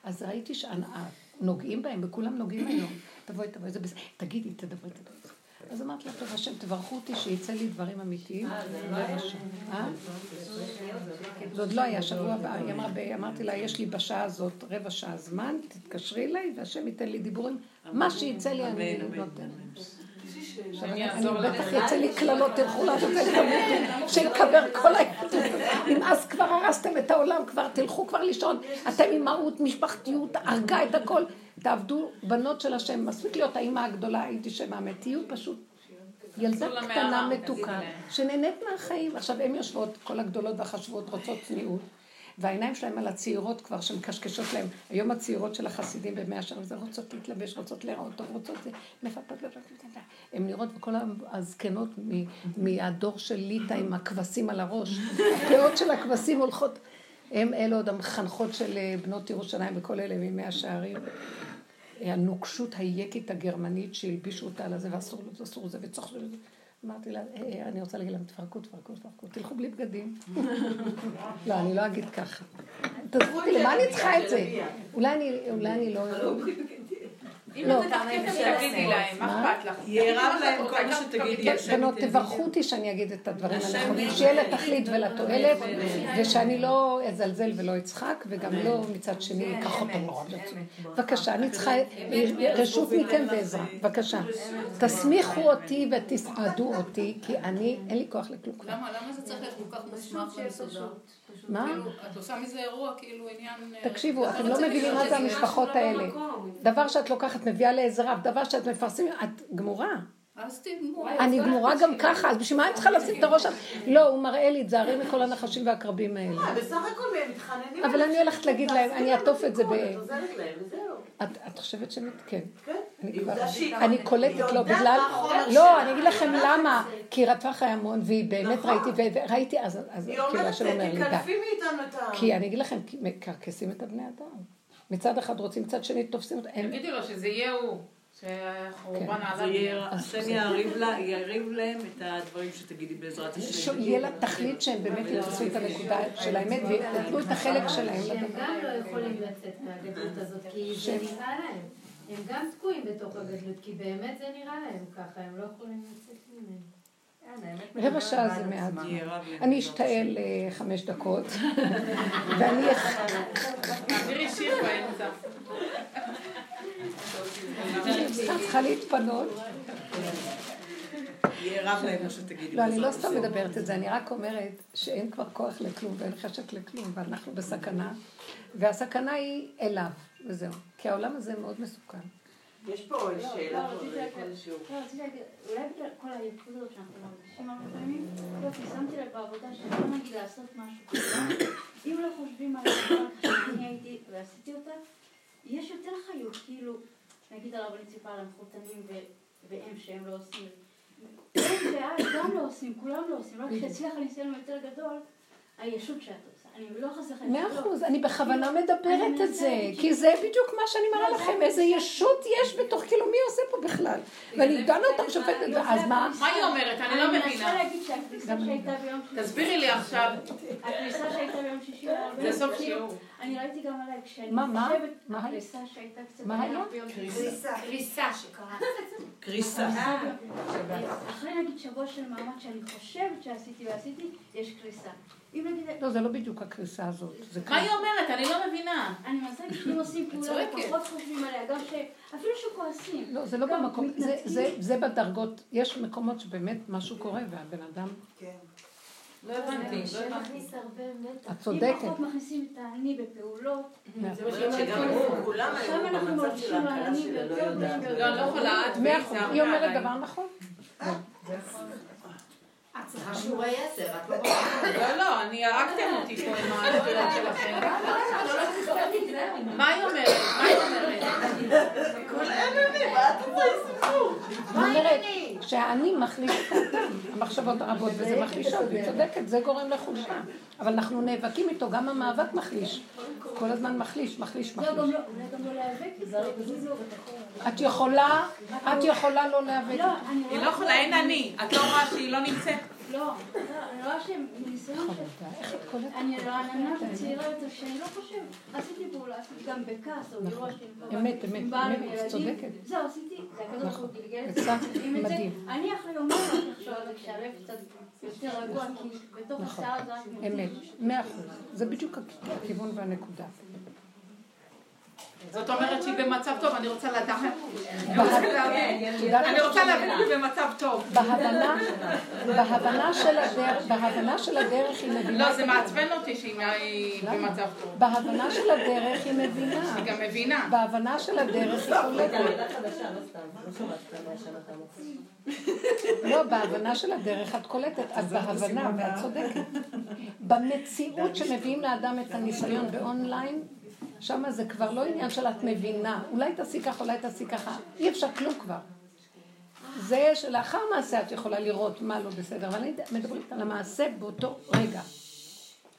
אז ראיתי שנוגעים בהם, וכולם נוגעים היום, תבואי, זה בסדר, תגידי. אז אמרת לה, טוב השם, תברכו אותי שיצא לי דברים אמיתיים. זה עוד לא היה שבוע הבא. אמרתי לה, יש לי בשעה הזאת 15 דקות זמן, תתקשרי אליי, והשם ייתן לי דיבורים. מה שיצא לי, אני נותן. אני בטח יצא לי כללות, תלכו לעשות את זה, שיקבר כל היתות. נמאס כבר הרסתם את העולם, כבר תלכו כבר לישון. אתם אימהות, משפחתיות, הרגה את הכל. תעבדו בנות של השם, מספיק להיות האימא הגדולה, הייתי שמאמת, תהיו פשוט ילדה קטנה מתוקה, שנהנית מהחיים. עכשיו, הן יושבות, כל הגדולות והחשובות רוצות צניעות, והעיניים שלהן על הצעירות כבר, שמקשקשות להן, היום הצעירות של החסידים ב100 שנים, זה רוצות להתלבש, רוצות להיראות טוב, רוצות זה, מפתות לבד, הן נראות, וכל הזקנות מהדור של ליטה עם הכבשים על הראש, הפאות של הכבשים הולכות, הם אלו עוד המחנכות של בנות ירושלים וכל אלה מימי השערים. הנוקשות היקית הגרמנית שהלבישו אותה על הזה ואסור לו, אסור זה וצריך לו. אמרתי לה, אני רוצה להגיד להם, תפרקו, תלכו בלי בגדים. לא, אני לא אגיד ככה. תזכו אותי, למה אני צריכה את זה? אולי אני לא... לא, תגידי להם, מה אכפת לך? יערב להם כל מה שתגידי. בנות, תברכו אותי שאני אגיד את הדברים הנכונים, שיהיה לתכלית ולתועלת, ושאני לא אזלזל ולא אצחק, וגם לא מצד שני אקח אותו נורא. בבקשה, אני צריכה רשות מכם ועזרה. בבקשה, תסמיכו אותי ותסעדו אותי, כי אני אין לי כוח לכלום. למה זה צריך להיות כל כך מסמך ומסודות? מה? את עושה מזה אירוע, כאילו עניין... תקשיבו, אתם לא מבינים מה זה המשפחות האלה. דבר שאת לוקחת, מביאה לעזרה, דבר שאת מפרסמת, את גמורה. אני גמורה גם ככה, אז בשביל מה אני צריכה לשים את הראש? לא, הוא מראה לי את זה, הרי מכל הנחשים והקרבים האלה. בסך הכל מהם מתחננים. אבל אני הולכת להגיד להם, אני אטוף את זה ב... את עוזרת להם, וזהו. את חושבת שמת? כן. אני קולטת לו בגלל... לא, אני אגיד לכם למה, כי רטפה חי המון, והיא באמת ראיתי, אז כאילו שלא אומר לי דה. כי אני אגיד לכם, מקרקסים את הבני אדם. מצד אחד רוצים, מצד שני תופסים אותם. תגידי לו שזה יהיה הוא. שהחורבן עליו. השם יעריב להם את הדברים שתגידי בעזרת השם. יהיה לה תכלית שהם באמת יתפסו את הנקודה של האמת ויתנו את החלק שלהם. שהם גם לא יכולים לצאת מהגדלות הזאת, כי זה נראה להם. הם גם תקועים בתוך הגדלות, כי באמת זה נראה להם ככה, הם לא יכולים לצאת ממנו. רבע שעה זה מעט. אני אשתעל 5 דקות, ואני... תעבירי שיר באמצע. צריכה להתפנות. לא, אני לא סתם מדברת את זה, אני רק אומרת שאין כבר כוח לכלום ואין חשק לכלום ואנחנו בסכנה, והסכנה היא אליו, וזהו, כי העולם הזה מאוד מסוכן. יש פה עוד שאלה. לא, רציתי להגיד, אולי בגלל כל היפוזות שאנחנו מרגישים הרבה פעמים, לא, כי שמתי לב בעבודה שאני לא נגיד לעשות משהו. אם לא חושבים על הדבר שאני הייתי ועשיתי אותה, יש יותר חיות, כאילו, נגיד הרבנית ציפה על המחותנים והם שהם לא עושים. הם ואז גם לא עושים, כולם לא עושים, רק כשתצליח הניסיון יותר גדול, הישות שאת עושה. אני לא חסכה... 100%, אני בכוונה מדברת את זה, כי זה בדיוק מה שאני מראה לכם, איזה ישות יש בתוך, כאילו מי עושה פה בכלל? ואני דנה אותם שופטת, ואז מה? מה היא אומרת? אני לא מבינה. אני רוצה להגיד שהכניסה שהייתה ביום שישי... תסבירי לי עכשיו. הכניסה שהייתה ביום שישי... זה סוף שיעור. אני ראיתי גם עליי כשאני חושבת קריסה שהייתה קצת... מה היה? קריסה שקרה. קריסה. אחרי נגיד שבוע של מעמד שאני חושבת שעשיתי ועשיתי, יש קריסה. לא, זה לא בדיוק הקריסה הזאת. מה היא אומרת? אני לא מבינה. אני מנסה כשאם עושים פעולה ופחות חושבים עליה, גם שאפילו שכועסים. לא, זה לא במקום, זה בדרגות. יש מקומות שבאמת משהו קורה והבן אדם... כן. לא הבנתי, את צודקת. אם פחות מכניסים את העני בפעולות, זה מה שגם הוא, כולם היום במצב של ההקלה שלה, לא יודעת. לא יכולה, את בעיצה. היא אומרת דבר נכון. את צריכה שיעורי 10, את לא יכולה. לא, אני הרגתם אותי פה עם ההדולות שלכם. מה היא אומרת? מה היא אומרת? כל עממי, מה את עושה יספור? מה עממי? שהעני מחליש את המחשבות הרבות, וזה מחלישות, וצודקת, זה גורם לחולשה. אבל אנחנו נאבקים איתו, גם המאבק מחליש. כל הזמן מחליש, מחליש, מחליש. אולי גם לא להיאבק. את יכולה לא להיאבק. היא לא יכולה, אין אני. את לא רואה שהיא לא נמצאת. לא, אני רואה שהם ניסיון של... אני רעננה וצעירה את זה שאני לא חושבת. עשיתי פעולה, עשיתי גם בכעס או אירוע של... אמת, אמת, אמת, צודקת. זהו, עשיתי, זה הקדוש הוא גלגלת. מדהים. אני אחרי יומיים עכשיו כשהלב קצת יותר רגוע, כי בתוך השעה זה רק מוצאים. אמת, 100%. זה בדיוק הכיוון והנקודה. זאת אומרת שהיא במצב טוב, אני רוצה לדעת. אני רוצה להבין שהיא במצב טוב. בהבנה של הדרך היא מבינה. לא, זה מעצבן אותי שהיא במצב טוב. בהבנה של הדרך היא מבינה. היא גם מבינה. בהבנה של הדרך היא קולטת. לא, בהבנה של הדרך את קולטת, את בהבנה ואת צודקת. במציאות שמביאים לאדם את הניסיון באונליין, שם זה כבר לא עניין של את מבינה, אולי תעשי ככה, אולי תעשי ככה, אי אפשר כלום כבר. זה שלאחר מעשה את יכולה לראות מה לא בסדר, אבל אני מדברים על המעשה באותו רגע.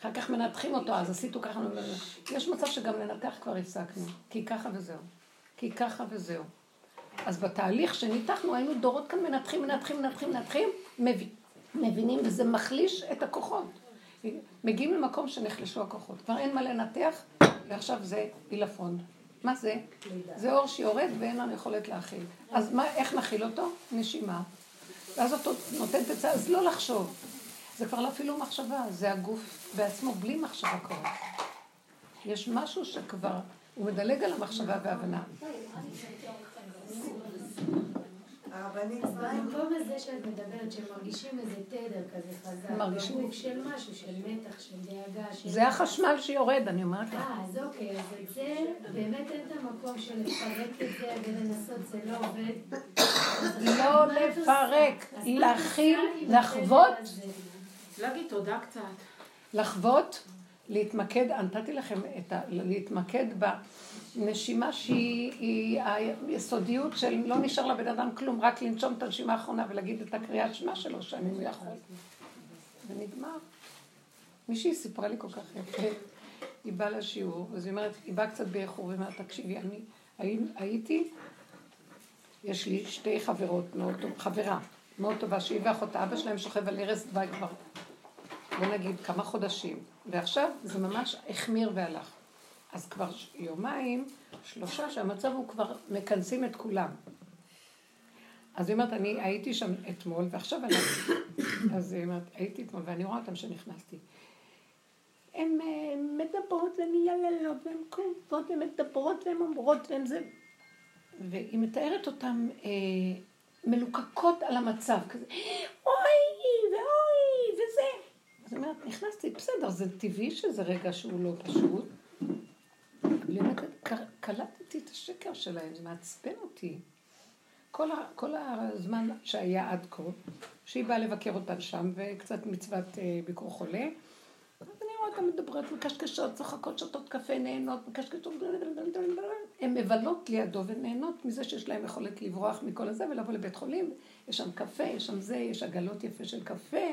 אחר כך מנתחים אותו, אז עשיתו ככה. יש מצב שגם לנתח כבר הפסקנו, כי ככה וזהו, כי ככה וזהו. אז בתהליך שניתחנו, היינו דורות כאן מנתחים, מבינים, וזה מחליש את הכוחות. מגיעים למקום שנחלשו הכוחות, כבר אין מה לנתח, ועכשיו זה אילפון. מה זה? זה אור שיורד ואין לנו יכולת להכיל. אז איך נכיל אותו? נשימה. ואז אותו נותן תצאה, אז לא לחשוב. זה כבר לא אפילו מחשבה, זה הגוף בעצמו, בלי מחשבה קורה. יש משהו שכבר, הוא מדלג על המחשבה והבנה. הרבנית, במקום הזה שאת מדברת, שמרגישים איזה תדר כזה חזק. מרגישים של משהו, של מתח, של דאגה. זה החשמל שיורד, אני אומרת לך. אז אוקיי, אז את זה, באמת אין את המקום של לפרק את זה ולנסות, זה לא עובד. לא לפרק, להכיל, לחוות. להגיד תודה קצת. לחוות, להתמקד, נתתי לכם להתמקד בנשימה שהיא היסודיות של לא נשאר לבן אדם כלום, רק לנשום את הנשימה האחרונה ולהגיד את הקריאת שמה שלו שאני לא יכול. ונגמר. מישהי סיפרה לי כל כך יפה, היא באה לשיעור, אז היא אומרת, היא באה קצת באיחור ואומרת, תקשיבי, אני הייתי, יש לי שתי חברות מאוד טובה, חברה מאוד טובה, שהיא ואחותה, אבא שלהם שוכב על ערש דווי כבר. ונגיד כמה חודשים, ועכשיו זה ממש החמיר והלך. אז כבר יומיים, שלושה, שהמצב הוא כבר מכנסים את כולם. אז היא אומרת, אני הייתי שם אתמול, ועכשיו אני... אז היא אומרת, הייתי אתמול, ואני רואה אותם שנכנסתי. הן מדברות, והן יללות, והן קרובות, והן מדברות, והן אומרות, והן זה... והיא מתארת אותם מלוקקות על המצב, כזה, אוי, ואוי, וזה... זאת אומרת, נכנסתי, בסדר, זה טבעי שזה רגע שהוא לא פשוט. באמת, קלטתי את השקר שלהם, זה מעצבן אותי. כל הזמן שהיה עד כה, שהיא באה לבקר אותן שם, וקצת מצוות ביקור חולה, אז אני רואה אותן מדברות, מקשקשות, צוחקות, שותות קפה, נהנות, מקשקשות, הן מבלות לידו ונהנות מזה שיש להן יכולת לברוח מכל הזה ולבוא לבית חולים. יש שם קפה, יש שם זה, יש עגלות יפה של קפה,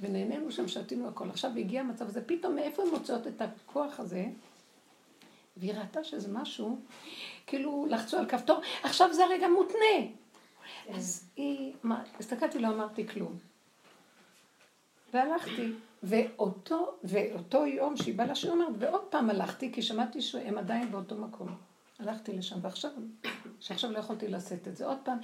ונהננו שם, שתינו הכל. עכשיו הגיע המצב הזה, פתאום מאיפה הן מוצאות את הכוח הזה, והיא ראתה שזה משהו, כאילו לחצו על כפתור, עכשיו זה הרגע מותנה. אז היא, הסתכלתי, לא אמרתי כלום. והלכתי, ואותו יום שהיא באה לשיר אומרת, ועוד פעם הלכתי, כי שמעתי שהם עדיין באותו מקום. הלכתי לשם, ועכשיו, שעכשיו לא יכולתי לשאת את זה, עוד פעם,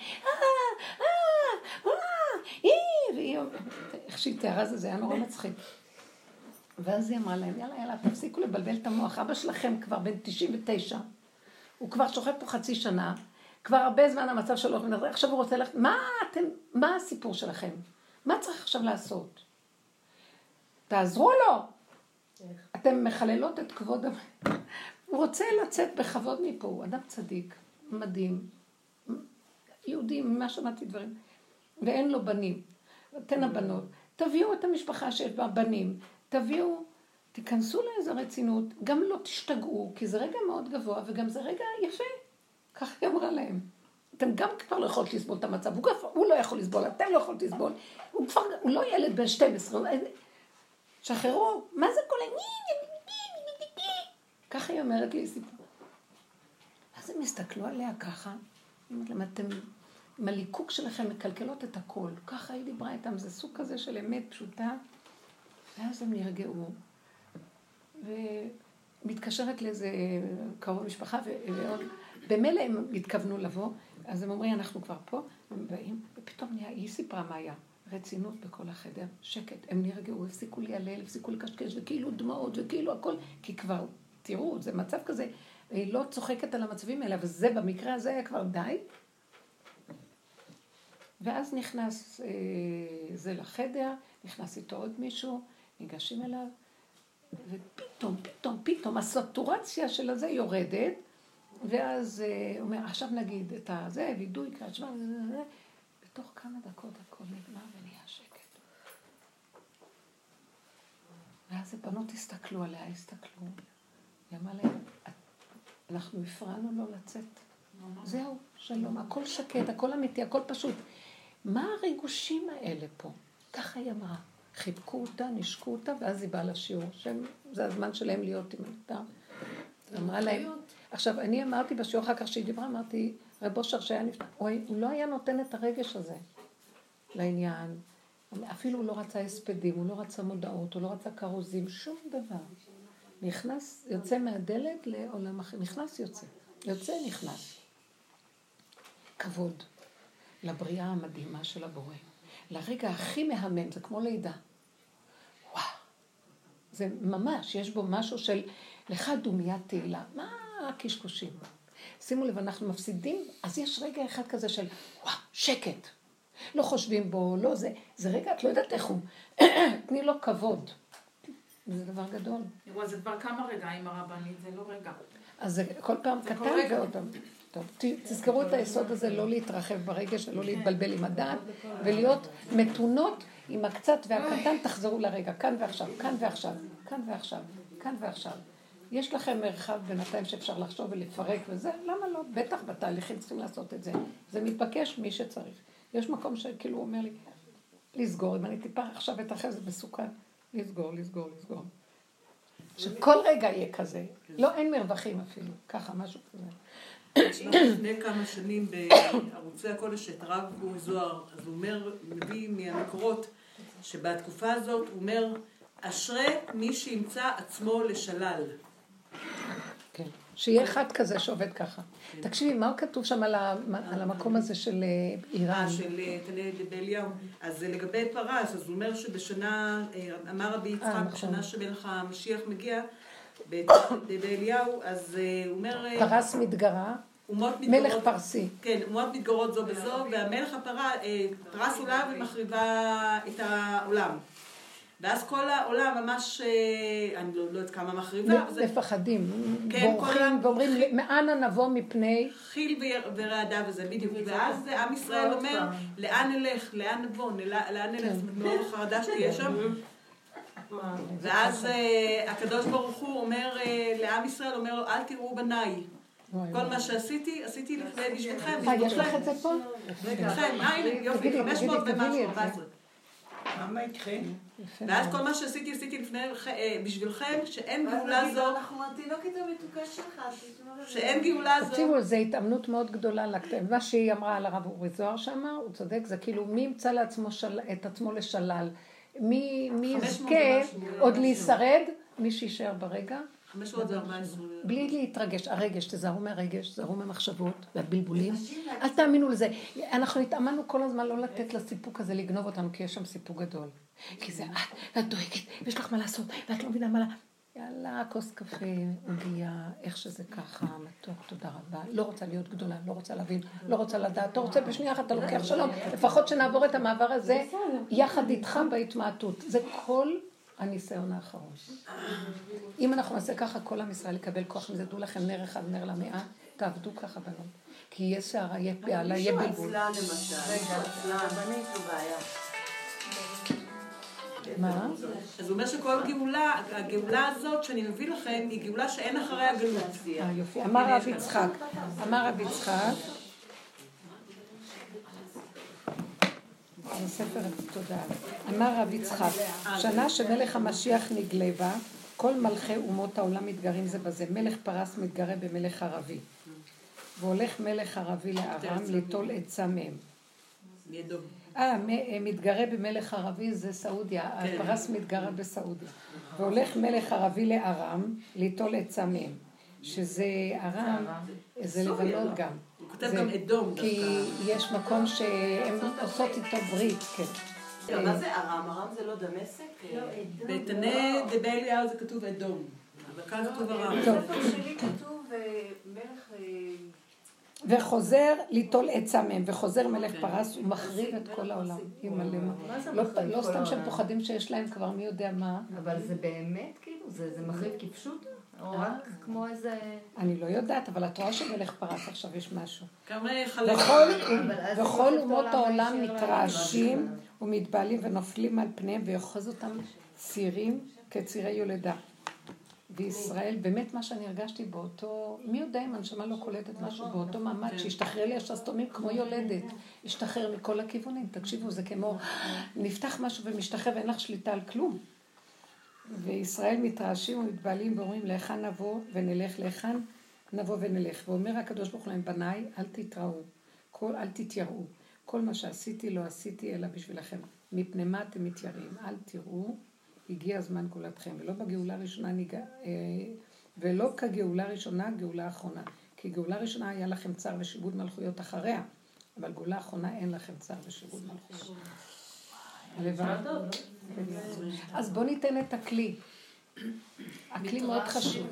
איך שהיא תיארה זה, זה היה נורא מצחיק. ואז היא אמרה להם, יאללה, יאללה, תפסיקו לבלבל את המוח. אבא שלכם כבר בן 99, הוא כבר שוכב פה חצי שנה, כבר הרבה זמן המצב שלו, עכשיו הוא רוצה ללכת, מה הסיפור שלכם? מה צריך עכשיו לעשות? תעזרו לו! אתם מחללות את כבוד... הוא רוצה לצאת בכבוד מפה, הוא אדם צדיק, מדהים, יהודי, ממה שמעתי דברים, ואין לו בנים. תן הבנות, תביאו את המשפחה שיש בה בנים, תביאו, תיכנסו לאיזה רצינות, גם לא תשתגעו, כי זה רגע מאוד גבוה, וגם זה רגע יפה, כך היא אמרה להם. אתם גם כבר לא יכולות לסבול את המצב, הוא לא יכול לסבול, אתם לא יכולות לסבול, הוא לא ילד בן 12, שחררו, מה זה כל העניין? כך היא אומרת לי סיפור. אז הם הסתכלו עליה ככה, למה אתם... עם הליקוק שלכם מקלקלות את הכל. ככה היא דיברה איתם, זה סוג כזה של אמת פשוטה. ואז הם נרגעו. ומתקשרת לאיזה קרוב משפחה, ובמילא הם התכוונו לבוא, אז הם אומרים, אנחנו כבר פה, הם באים, ופתאום היא סיפרה מה היה. רצינות בכל החדר, שקט. הם נרגעו, הפסיקו להיעלל, הפסיקו לקשקש, וכאילו דמעות, וכאילו הכל, כי כבר, תראו, זה מצב כזה, היא לא צוחקת על המצבים האלה, וזה במקרה הזה היה כבר די, ואז נכנס זה לחדר, נכנס איתו עוד מישהו, ניגשים אליו, ופתאום, פתאום, הסטורציה של הזה יורדת, ואז הוא אומר, עכשיו נגיד את הזה, וידוי, כשמה, בתוך כמה דקות הכל נגמר ונהיה שקט. ואז הבנות הסתכלו עליה, הסתכלו, ואמרה להם, אנחנו הפרענו לו לצאת. זהו, שלום, הכל שקט, הכל אמיתי, הכל פשוט. מה הריגושים האלה פה? ככה היא אמרה. חיבקו אותה, נשקו אותה, ואז היא באה לשיעור. זה הזמן שלהם להיות עם אותה. אמרה להם. עכשיו, אני אמרתי בשיעור אחר כך שהיא דיברה, אמרתי, רב אושר שהיה נפתח. הוא לא היה נותן את הרגש הזה לעניין. אפילו הוא לא רצה הספדים, הוא לא רצה מודעות, הוא לא רצה קרוזים, שום דבר. נכנס, יוצא מהדלת לעולם אחר. נכנס, יוצא. יוצא, נכנס. כבוד לבריאה המדהימה של הבורא. לרגע הכי מהמם, זה כמו לידה. וואו, זה ממש, יש בו משהו של לך דומיית תהילה. מה הקשקושים? שימו לב, אנחנו מפסידים, אז יש רגע אחד כזה של וואו, שקט. לא חושבים בו, לא זה. זה רגע, את לא יודעת איך הוא. תני לו כבוד. זה דבר גדול. נראה, זה כבר כמה רגעים הרבנית, זה לא רגע. אז זה כל פעם קטן ועוד. טוב, תזכרו את היסוד הזה, לא להתרחב ברגש, לא להתבלבל עם הדעת, ולהיות מתונות עם הקצת והקטן, תחזרו לרגע, כאן ועכשיו, כאן ועכשיו, כאן ועכשיו, כאן ועכשיו. יש לכם מרחב בינתיים שאפשר לחשוב ולפרק וזה, למה לא? בטח בתהליכים צריכים לעשות את זה. זה מתבקש מי שצריך. יש מקום שכאילו הוא אומר לי, לסגור, אם אני טיפה עכשיו את אחרי זה מסוכן, לסגור. שכל רגע יהיה כזה, לא אין מרווחים אפילו, ככה משהו כזה. לפני כמה שנים בערוצי הקודש את רב גור זוהר, אז הוא אומר, מביא מהמקורות, שבתקופה הזאת הוא אומר, אשרי מי שימצא עצמו לשלל. כן, שיהיה אחד כזה שעובד ככה. תקשיבי, מה כתוב שם על המקום הזה של איראן? של אליהו. אז לגבי פרס, אז הוא אומר שבשנה, אמר רבי יצחק, בשנה שמלך המשיח מגיע, באליהו, אז הוא אומר... פרס מתגרה, מלך פרסי. כן, אומות מתגרות זו בזו, והמלך פרס עולה ומחריבה את העולם. ואז כל העולם ממש, אני לא יודעת כמה מחריבה. מפחדים, בורחים ואומרים, מאן נבוא מפני... חיל ורעדה וזה בדיוק. ואז עם ישראל אומר, לאן נלך, לאן נבוא, לאן נלך, מאוד חרדה שתהיה שם. ואז הקדוש ברוך הוא אומר לעם ישראל, אומר, אל תראו בניי, כל מה שעשיתי, עשיתי לפני בשבילכם. יש לך את זה פה? לכם, יופי, 500 ומשהו, 14. מה יקרה? ואז כל מה שעשיתי, עשיתי לפני בשבילכם, שאין גאולה זו. אנחנו מתינו כתוב מתוקה שלך. שאין גאולה זו. תקשיבו, זו התאמנות מאוד גדולה לכתב. מה שהיא אמרה על הרב אורי זוהר שמה, הוא צודק, זה כאילו מי ימצא את עצמו לשלל. מי יזכה עוד להישרד, מי שישאר ברגע, בלי להתרגש, הרגש, תזהרו מהרגש, תזהרו מהמחשבות והבלבולים, אל תאמינו לזה, אנחנו התאמנו כל הזמן לא לתת לסיפוק הזה לגנוב אותנו, כי יש שם סיפוק גדול, כי זה את דואגת, יש לך מה לעשות, ואת לא מבינה מה לה, יאללה, כוס קפה, הגיעה, איך שזה ככה, מתוק, תודה רבה, לא רוצה להיות גדולה, לא רוצה להבין, לא רוצה לדעת, אתה רוצה בשנייה אחת, אתה לוקח שלום, לפחות שנעבור את המעבר הזה, יחד איתך בהתמעטות, זה כל הניסיון האחרון. אם אנחנו נעשה ככה, כל עם ישראל יקבל כוח, אם זה דו לכם נר אחד, נר למאה, תעבדו ככה בלום, כי יהיה שערה, יהיה פעלה, יהיה בלבול. רגע, אני איתו בעיה. מה? אז הוא אומר שכל גאולה, הגאולה הזאת שאני מביא לכם, היא גאולה שאין אחרי הגלות. יופי, אמר רב יצחק, בספר תודה, אמר רב יצחק, שנה שמלך המשיח נגלה בה, כל מלכי אומות העולם מתגרים זה בזה, מלך פרס מתגרה במלך ערבי, והולך מלך ערבי לארם ליטול עצה מהם. ידום. מתגרה במלך ערבי זה סעודיה, פרס מתגרה בסעודיה. והולך מלך ערבי לארם ליטול עצה מהם, שזה ארם, זה לבנות גם. הוא כותב גם אדום. כי יש מקום שהן עושות איתו ברית, כן. מה זה ארם? ארם זה לא דמשק? לא, אדום. בתנא דבליהו זה כתוב אדום, אבל כאן כתוב ארם. בספר שלי כתוב מלך... וחוזר ליטול עצה מהם, וחוזר מלך פרס, הוא מחריב את כל העולם. לא סתם שהם פוחדים שיש להם כבר מי יודע מה. אבל זה באמת כאילו, זה מחריב כפשוט? או רק כמו איזה... אני לא יודעת, אבל את רואה שמלך פרס עכשיו יש משהו. וכל אומות העולם מתרעשים ומתבעלים ונופלים על פניהם, ויוחז אותם צעירים כצעירי יולדה. בישראל, באמת מה שאני הרגשתי באותו, מי יודע אם הנשמה לא קולטת משהו, באותו מעמד שהשתחרר לי השסתומים כמו יולדת, השתחרר מכל הכיוונים, תקשיבו, זה כמו נפתח משהו ומשתחרר ואין לך שליטה על כלום. וישראל מתרעשים ומתבעלים ואומרים להיכן נבוא ונלך, להיכן נבוא ונלך. ואומר הקדוש ברוך הוא להם, בניי, אל תתראו, אל תתייראו, כל מה שעשיתי לא עשיתי אלא בשבילכם, מפני מה אתם מתייראים, אל תראו, הגיע הזמן גאולתכם, ולא בגאולה ראשונה ולא כגאולה ראשונה, גאולה אחרונה. כי גאולה ראשונה היה לכם צער ושיבוד מלכויות אחריה, אבל גאולה אחרונה אין לכם צער ושיבוד מלכויות. אז בוא ניתן את הכלי. הכלי מאוד חשוב.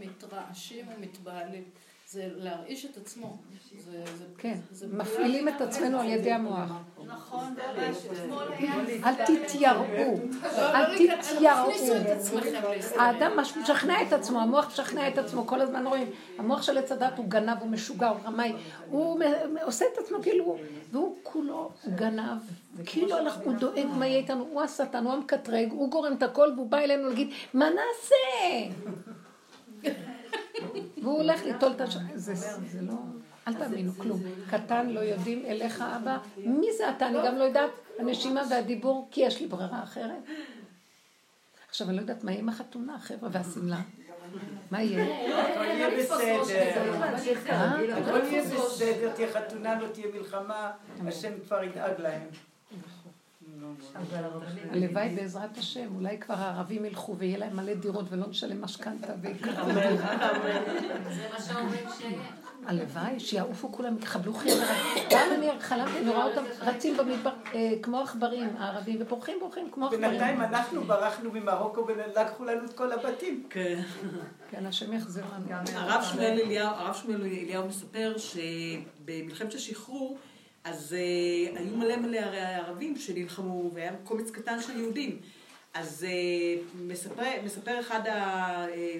מתרעשים ומתבעלים. זה להרעיש את עצמו. כן, מפעילים את עצמנו על ידי המוח. נכון, אל תתייראו, האדם משכנע את עצמו, המוח משכנע את עצמו, כל הזמן רואים, המוח של עץ הדת הוא גנב, הוא משוגע, הוא רמאי, הוא עושה את עצמו כאילו, והוא כולו גנב, כאילו הוא דואג מה יהיה איתנו, הוא השטן, הוא המקטרג, הוא גורם את הכל, והוא בא אלינו להגיד, מה נעשה? והוא הולך לטול את השם, זה לא, אל תאמינו כלום, קטן לא יודעים אליך אבא, מי זה אתה? אני גם לא יודעת, הנשימה והדיבור, כי יש לי ברירה אחרת. עכשיו אני לא יודעת, מה יהיה עם החתונה, חבר'ה והסמלה? מה יהיה? הכל יהיה בסדר, הכל יהיה בסדר, תהיה חתונה, לא תהיה מלחמה, השם כבר ידאג להם. הלוואי בעזרת השם, אולי כבר הערבים ילכו ויהיה להם מלא דירות ולא נשלם משכנתה ויקראו. זה מה שאומרים שיהיה. הלוואי שיעופו כולם, יחבלו חברה. גם אני חלמתי, אני רואה אותם רצים במדבר כמו עכברים הערבים ופורחים בורחים כמו עכברים. בינתיים אנחנו ברחנו ממרוקו ולקחו לנו את כל הבתים. כן. כן, השם יחזיר לנו. הרב שמואל אליהו מספר שבמלחמת השחרור אז היו מלא מלא הרי הערבים שנלחמו, והיה קומץ קטן של יהודים. אז מספר אחד,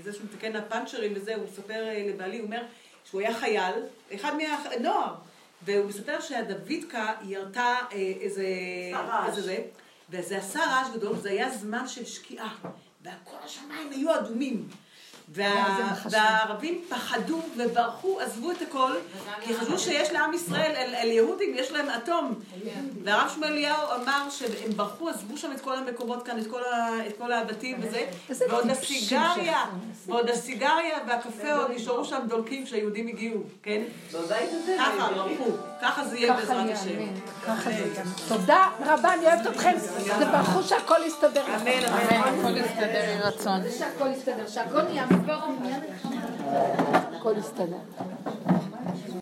זה שהוא מתקן הפנצ'רים וזה, הוא מספר לבעלי, הוא אומר שהוא היה חייל, אחד מהנוער, והוא מספר שהדוידקה ירתה איזה, וזה עשה רעש גדול, זה היה זמן של שקיעה, וכל השמיים היו אדומים. והערבים פחדו וברחו, עזבו את הכל, כי חשבו שיש לעם ישראל, אל יהודים יש להם אטום. והרב שמואל אליהו אמר שהם ברחו, עזבו שם את כל המקומות כאן, את כל הבתים וזה, ועוד הסיגריה, והקפה עוד נשארו שם דולקים כשהיהודים הגיעו, כן? ככה, ברחו, ככה זה יהיה בעזרת השם. תודה רבה, אני אוהבת אתכם, וברחו שהכל יסתדר. אמן, הכל יסתדר עם רצון. שהכל יסתדר, שהכל יסתדר. כל הסתדר.